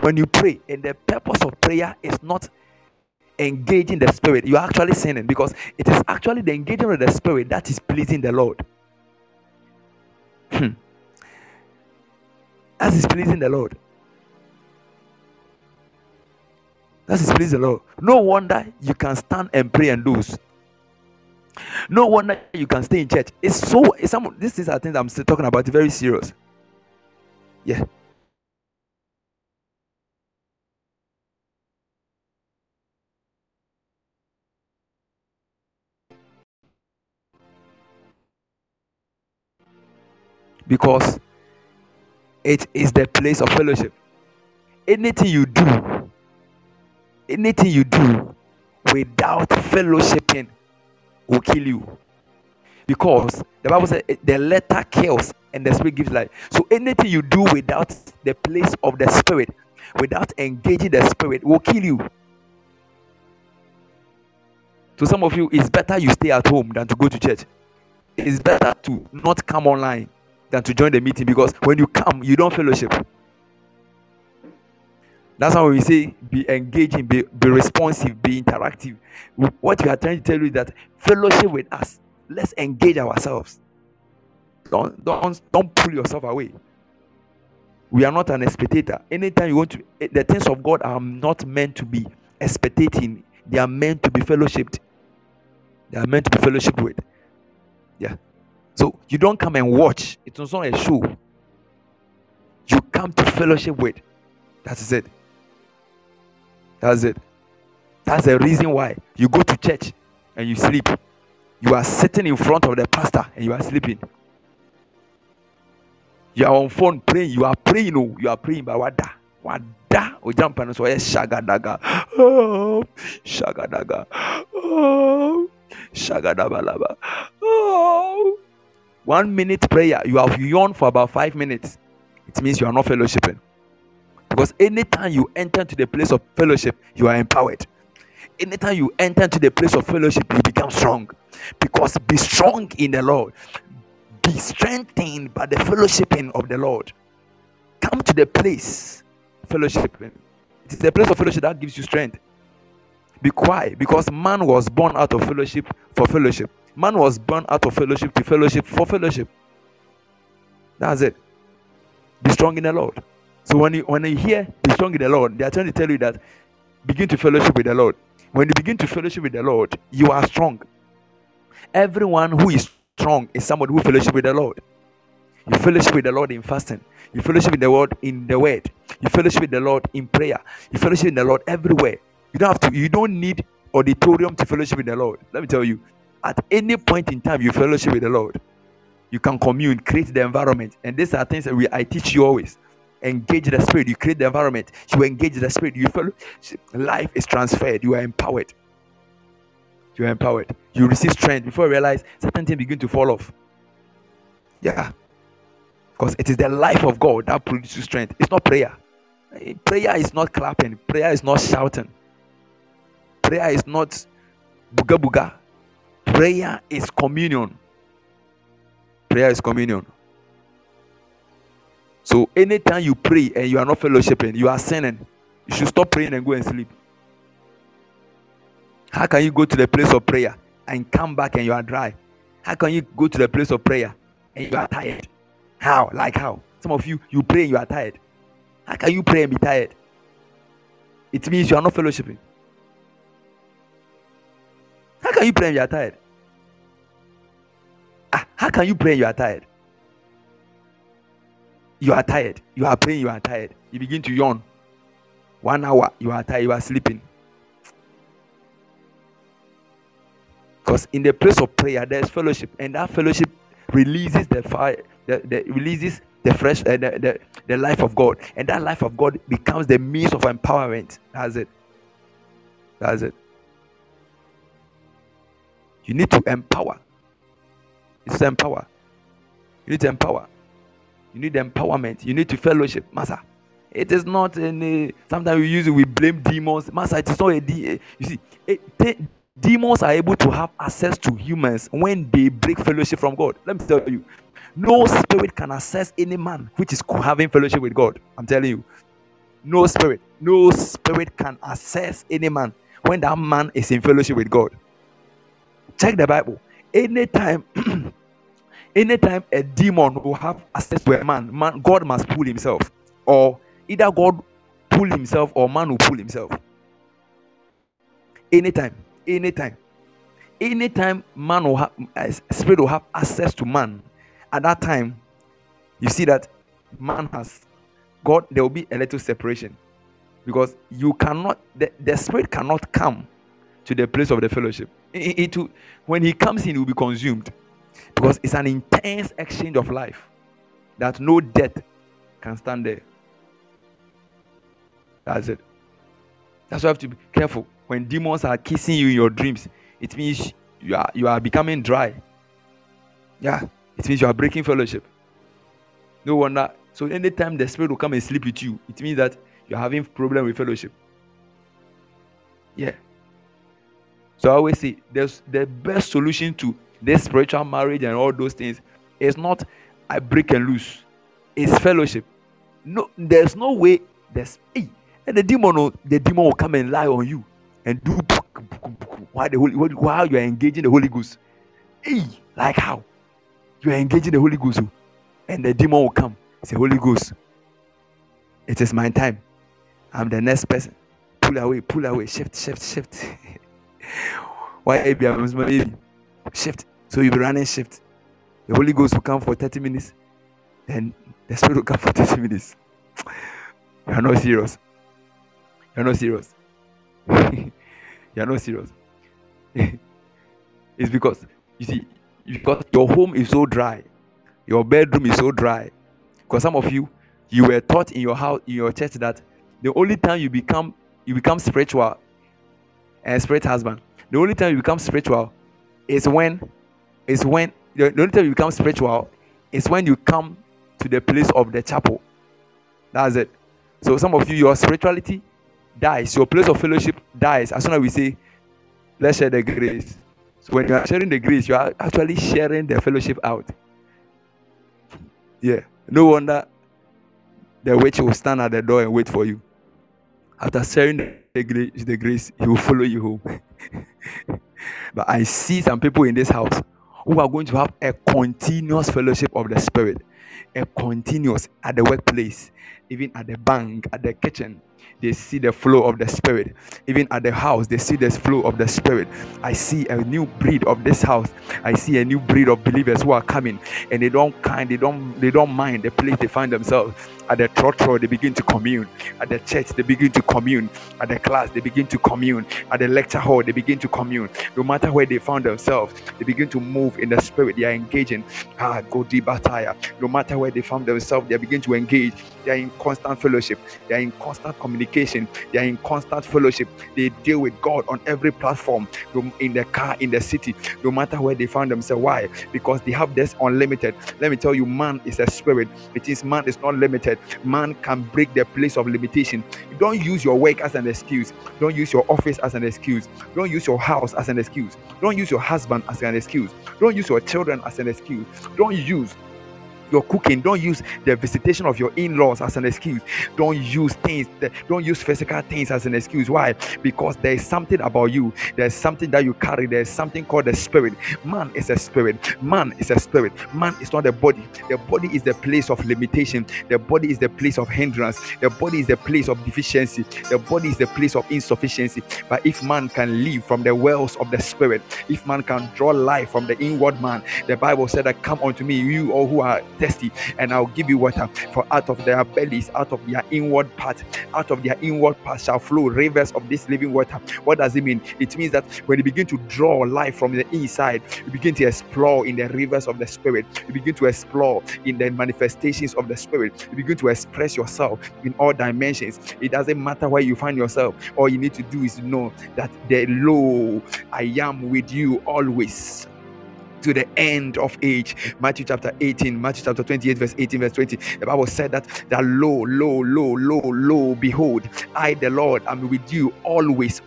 When you pray and the purpose of prayer is not engaging the spirit, you are actually sinning, because it is actually the engagement of the spirit that is pleasing the Lord. That is pleasing the Lord. No wonder you can stand and pray and lose. No wonder you can stay in church. This is, I think, I'm still talking about, very serious. Yeah. Because it is the place of fellowship. Anything you do without fellowshipping will kill you, because the Bible says the letter kills and the spirit gives life. So anything you do without the place of the spirit, without engaging the spirit, will kill you. To some of you, it's better you stay at home than to go to church. It's better to not come online than to join the meeting, because when you come, you don't fellowship. That's how we say be engaging, be responsive, be interactive. What we are trying to tell you is that fellowship with us, let's engage ourselves. Don't pull yourself away. We are not an spectator. Anytime you want to, the things of God are not meant to be spectating. They are meant to be fellowshipped. They are meant to be fellowshiped with. Yeah. So you don't come and watch. It's not a show. You come to fellowship with. That is it. That's it. That's the reason why you go to church and you sleep. You are sitting in front of the pastor and you are sleeping. You are on phone praying. You are praying by wada. We jump and so shagadaga. Oh, shagadaga. Oh, shagadaba. Oh. 1 minute prayer. You have yawned for about 5 minutes. It means you are not fellowshipping. Because anytime you enter into the place of fellowship, you are empowered. Anytime you enter into the place of fellowship, you become strong. Because be strong in the Lord. Be strengthened by the fellowshipping of the Lord. Come to the place, fellowshipping. It is the place of fellowship that gives you strength. Be quiet, because man was born out of fellowship for fellowship. Man was born out of fellowship to fellowship for fellowship. That's it. Be strong in the Lord. So when you hear be strong in the Lord, they are trying to tell you that begin to fellowship with the Lord. When you begin to fellowship with the Lord, you are strong. Everyone who is strong is somebody who fellowship with the Lord. You fellowship with the Lord in fasting. You fellowship with the Lord in the word. You fellowship with the Lord in prayer. You fellowship with the Lord everywhere. You don't need auditorium to fellowship with the Lord. Let me tell you, at any point in time, you fellowship with the Lord. You can commune, create the environment. And these are things that I teach you always. Engage the Spirit. You create the environment. You engage the Spirit. You follow. Life is transferred. You are empowered. You are empowered. You receive strength. Before you realize, certain things begin to fall off. Yeah. Because it is the life of God that produces strength. It's not prayer. Prayer is not clapping. Prayer is not shouting. Prayer is not booga booga. Prayer is communion. Prayer is communion. So anytime you pray and you are not fellowshipping, you are sinning. You should stop praying and go and sleep. How can you go to the place of prayer and come back and you are dry? How can you go to the place of prayer and you are tired? How? Like how? Some of you pray and you are tired. How can you pray and be tired? It means you are not fellowshipping. How can you pray and you are tired? How can you pray and you are tired? You are tired. You are praying, you are tired. You begin to yawn. 1 hour, you are tired, you are sleeping. Because in the place of prayer, there is fellowship, and that fellowship releases the fire, releases the fresh, the life of God, and that life of God becomes the means of empowerment. That's it. That's it. You need to empower. It's empower. You need to empower. You need empowerment. You need to fellowship. Master, it is not any. Sometimes we blame demons. Master, it is not a. You see, demons are able to have access to humans when they break fellowship from God. Let me tell you, no spirit can access any man which is having fellowship with God. I'm telling you, no spirit can access any man when that man is in fellowship with God. Check the Bible. Anytime a demon will have access to a man, God must pull himself. Or either God pull himself or man will pull himself. Anytime man will have, spirit will have access to man, at that time, you see that man has God, there will be a little separation. Because you cannot, the spirit cannot come to the place of the fellowship. When he comes in, he will be consumed. Because it's an intense exchange of life that no death can stand there. That's it. That's why you have to be careful. When demons are kissing you in your dreams, it means you are becoming dry. Yeah, it means you are breaking fellowship. No wonder. So anytime the spirit will come and sleep with you, it means that you are having a problem with fellowship. Yeah. So I always say there's the best solution to this spiritual marriage and all those things. It's not I break and loose. It's fellowship. No, there's no way. And the demon will come and lie on you and do while you are engaging the Holy Ghost. Hey, like how you are engaging the Holy Ghost, and the demon will come. Say, Holy Ghost, it is my time. I'm the next person. Pull away, shift. Why baby? I'm my baby. Shift. So you'll be running shift. The Holy Ghost will come for 30 minutes. Then the Spirit will come for 30 minutes. You're not serious. You're not serious. It's because, you see, because your home is so dry. Your bedroom is so dry. Because some of you were taught in your house, in your church, that the only time you become spiritual and spirit husband, the only time you become spiritual is when the only time you become spiritual is when you come to the place of the chapel. That's it. So some of you, your spirituality dies, your place of fellowship dies as soon as we say, let's share the grace. So when you are sharing the grace, you are actually sharing the fellowship out. Yeah. No wonder the witch will stand at the door and wait for you. After sharing the grace, he will follow you home. But I see some people in this house who are going to have a continuous fellowship of the Spirit, a continuous at the workplace, even at the bank, at the kitchen. They see the flow of the Spirit. Even at the house, they see the flow of the Spirit. I see a new breed of this house. I see a new breed of believers who are coming, and they don't mind the place they find themselves. At the trotro, they begin to commune. At the church, they begin to commune. At the class, they begin to commune. At the lecture hall, they begin to commune. No matter where they found themselves, they begin to move in the Spirit. They are engaging. Go deep attire. No matter where they found themselves, they begin to engage. They are in constant fellowship. They are in constant communication. They are in constant fellowship. They deal with God on every platform, in the car, in the city, no matter where they found themselves. Why? Because they have this unlimited. Let me tell you, man is a spirit. It is man is not limited. Man can break the place of limitation. Don't use your work as an excuse. Don't use your office as an excuse. Don't use your house as an excuse. Don't use your husband as an excuse. Don't use your children as an excuse. Don't use your cooking. Don't use the visitation of your in-laws as an excuse. Don't use things. Don't use physical things as an excuse. Why? Because there is something about you. There is something that you carry. There is something called the Spirit. Man is a spirit. Man is a spirit. Man is not a body. The body is the place of limitation. The body is the place of hindrance. The body is the place of deficiency. The body is the place of insufficiency. But if man can live from the wells of the Spirit, if man can draw life from the inward man, the Bible said that, "Come unto me, you all who are thirsty, and I'll give you water. For out of their bellies, out of their inward part shall flow rivers of this living water." What does it mean? It means that when you begin to draw life from the inside, you begin to explore in the rivers of the Spirit. You begin to explore in the manifestations of the Spirit. You begin to express yourself in all dimensions. It doesn't matter where you find yourself. All you need to do is know that the Lord, I am with you always, to the end of age. Matthew chapter 28, verse 18, verse 20. The Bible said that lo, behold, I, the Lord, am with you always,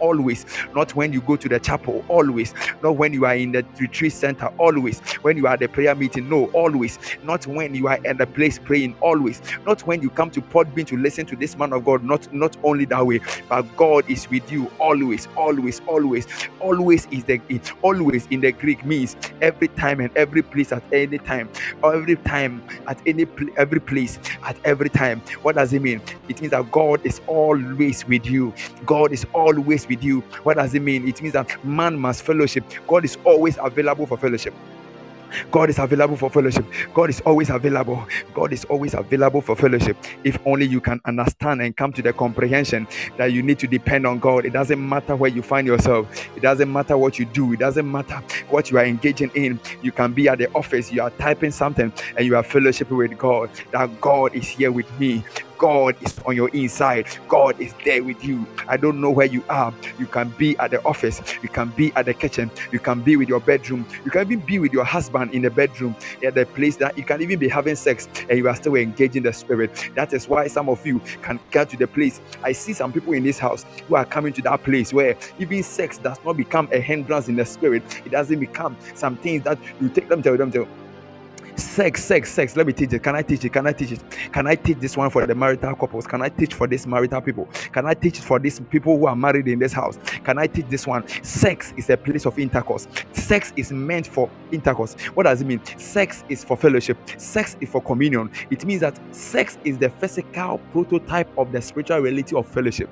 not when you go to the chapel, always, not when you are in the retreat center, always, when you are at the prayer meeting, no, always, not when you are at the place praying, always, not when you come to Podbean to listen to this man of God, not only that way, but God is with you always always in the Greek means every time and every place at any time, every place at every time. What does it mean? It means that God is always with you. God is always with you. What does it mean? It means that man must fellowship. God is always available for fellowship. God is available for fellowship. God is always available. God is always available for fellowship. If only you can understand and come to the comprehension that you need to depend on God. It doesn't matter where you find yourself. It doesn't matter what you do. It doesn't matter what you are engaging in. You can be at the office. You are typing something and you are fellowship with God. That God is here with me. God is on your inside. God is there with you. I don't know where you are. You can be at the office. You can be at the kitchen. You can be with your bedroom. You can even be with your husband in the bedroom, at the place that you can even be having sex, and you are still engaging the Spirit. That is why some of you can get to the place. I see some people in this house who are coming to that place where even sex does not become a hindrance in the Spirit. It doesn't become some things that you take them to them. Sex. Let me teach it. Can I teach it? Can I teach this one for the marital couples? Can I teach for these marital people? Can I teach it for these people who are married in this house? Can I teach this one? Sex is a place of intercourse. Sex is meant for intercourse. What does it mean? Sex is for fellowship. Sex is for communion. It means that sex is the physical prototype of the spiritual reality of fellowship.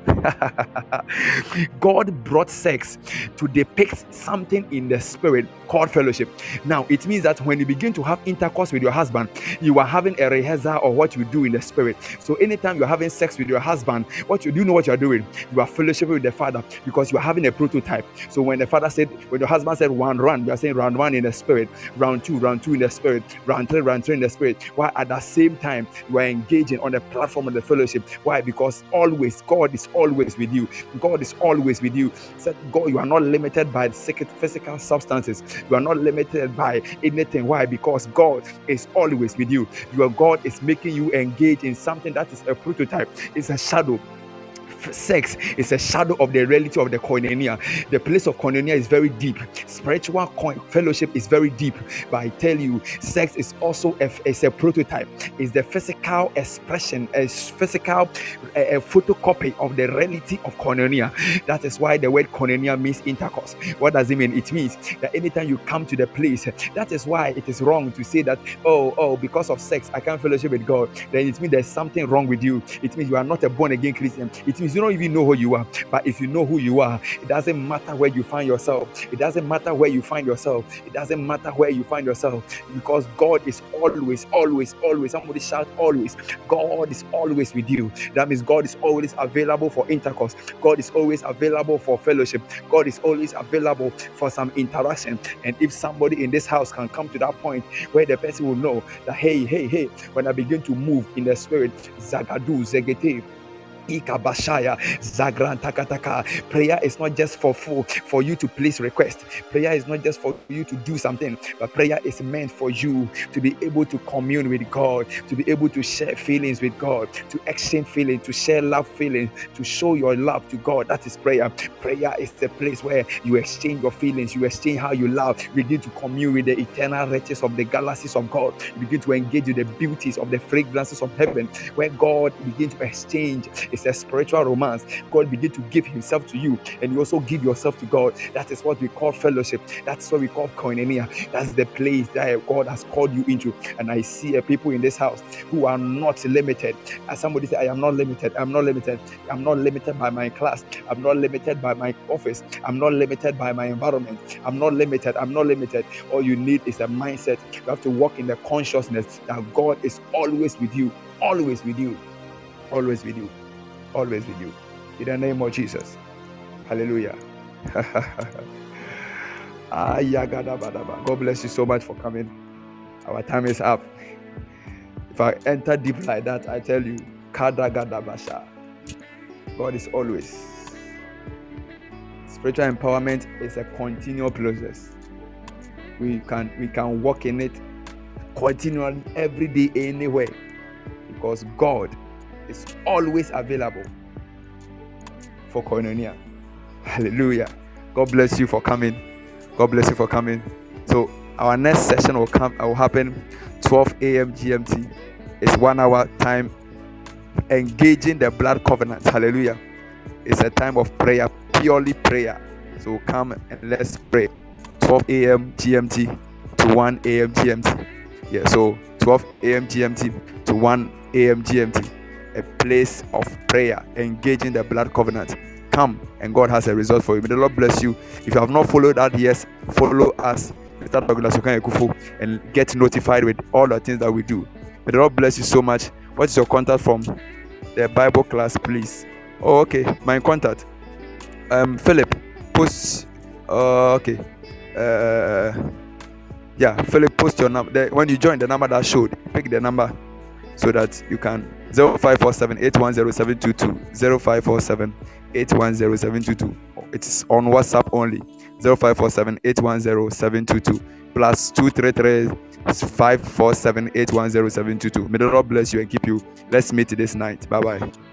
God brought sex to depict something in the Spirit called fellowship. Now, it means that when you begin to have intercourse with your husband, you are having a rehearsal of what you do in the Spirit. So anytime you're having sex with your husband, what you're doing? You are fellowshiping with the Father, because you are having a prototype. So when your husband said one run, you are saying round one in the Spirit, round two in the Spirit, round three in the Spirit. Why? At the same time, you are engaging on the platform of the fellowship. Why? Because always, God is always with you. God is always with you. Said God, you are not limited by physical substances. You are not limited by anything. Why? Because God is always with you. Your God is making you engage in something that is a prototype. It's a shadow. sex is a shadow of the reality of the koinonia. The place of koinonia is very deep. Spiritual fellowship is very deep. But I tell you, sex is also a prototype. It's the physical expression, a photocopy of the reality of koinonia. That is why the word koinonia means intercourse. What does it mean? It means that anytime you come to the place, that is why it is wrong to say that, oh, because of sex, I can't fellowship with God. Then it means there's something wrong with you. It means you are not a born-again Christian. It means you don't even know who you are. But if you know who you are, it doesn't matter where you find yourself. It doesn't matter where you find yourself. It doesn't matter where you find yourself. Because God is always, always, always. Somebody shout always. God is always with you. That means God is always available for intercourse. God is always available for fellowship. God is always available for some interaction. And if somebody in this house can come to that point where the person will know that, hey, when I begin to move in the spirit, Zagadu, Zegete, Ikabashaya, Zagran, Takataka. Prayer is not just for you to place request. Prayer is not just for you to do something, but prayer is meant for you to be able to commune with God, to be able to share feelings with God, to exchange feelings, to share love feelings, to show your love to God. That is prayer. Prayer is the place where you exchange your feelings, you exchange how you love, you begin to commune with the eternal riches of the galaxies of God, you begin to engage with the beauties of the fragrances of heaven, where God begins to exchange. It's a spiritual romance. God begin to give himself to you, and you also give yourself to God. That is what we call fellowship. That's what we call koinonia. That's the place that God has called you into. And I see people in this house who are not limited. As somebody said, I am not limited. I'm not limited. I'm not limited by my class. I'm not limited by my office. I'm not limited by my environment. I'm not limited. I'm not limited. All you need is a mindset. You have to walk in the consciousness that God is always with you. Always with you. Always with you. Always with you. In the name of Jesus. Hallelujah. God bless you so much for coming. Our time is up. If I enter deep like that, I tell you, God is always. Spiritual empowerment is a continual process. We can walk in it continually, every day, anywhere. Because God is always available for koinonia. Hallelujah. God bless you for coming. God bless you for coming. So our next session will happen 12 a.m. GMT. It's 1 hour time, engaging the blood covenant. Hallelujah. It's a time of prayer, purely prayer. So come and let's pray. 12 a.m. GMT to 1 a.m. GMT. Yeah, so 12 a.m. GMT to 1 a.m. GMT. A place of prayer, engaging the blood covenant. Come, and God has a result for you. May the Lord bless you. If you have not followed us, yes, follow us and get notified with all the things that we do. May the Lord bless you so much. What is your contact from the Bible class, please? Oh, okay, my contact. Philip, post. Okay. Yeah, Philip, post your number. When you join, the number that showed, pick the number so that you can. 0547-810-722 0547-810-722. It's on WhatsApp only. 0547-810-722 +233-547-810-722. May the Lord bless you and keep you. Let's meet this night. Bye bye.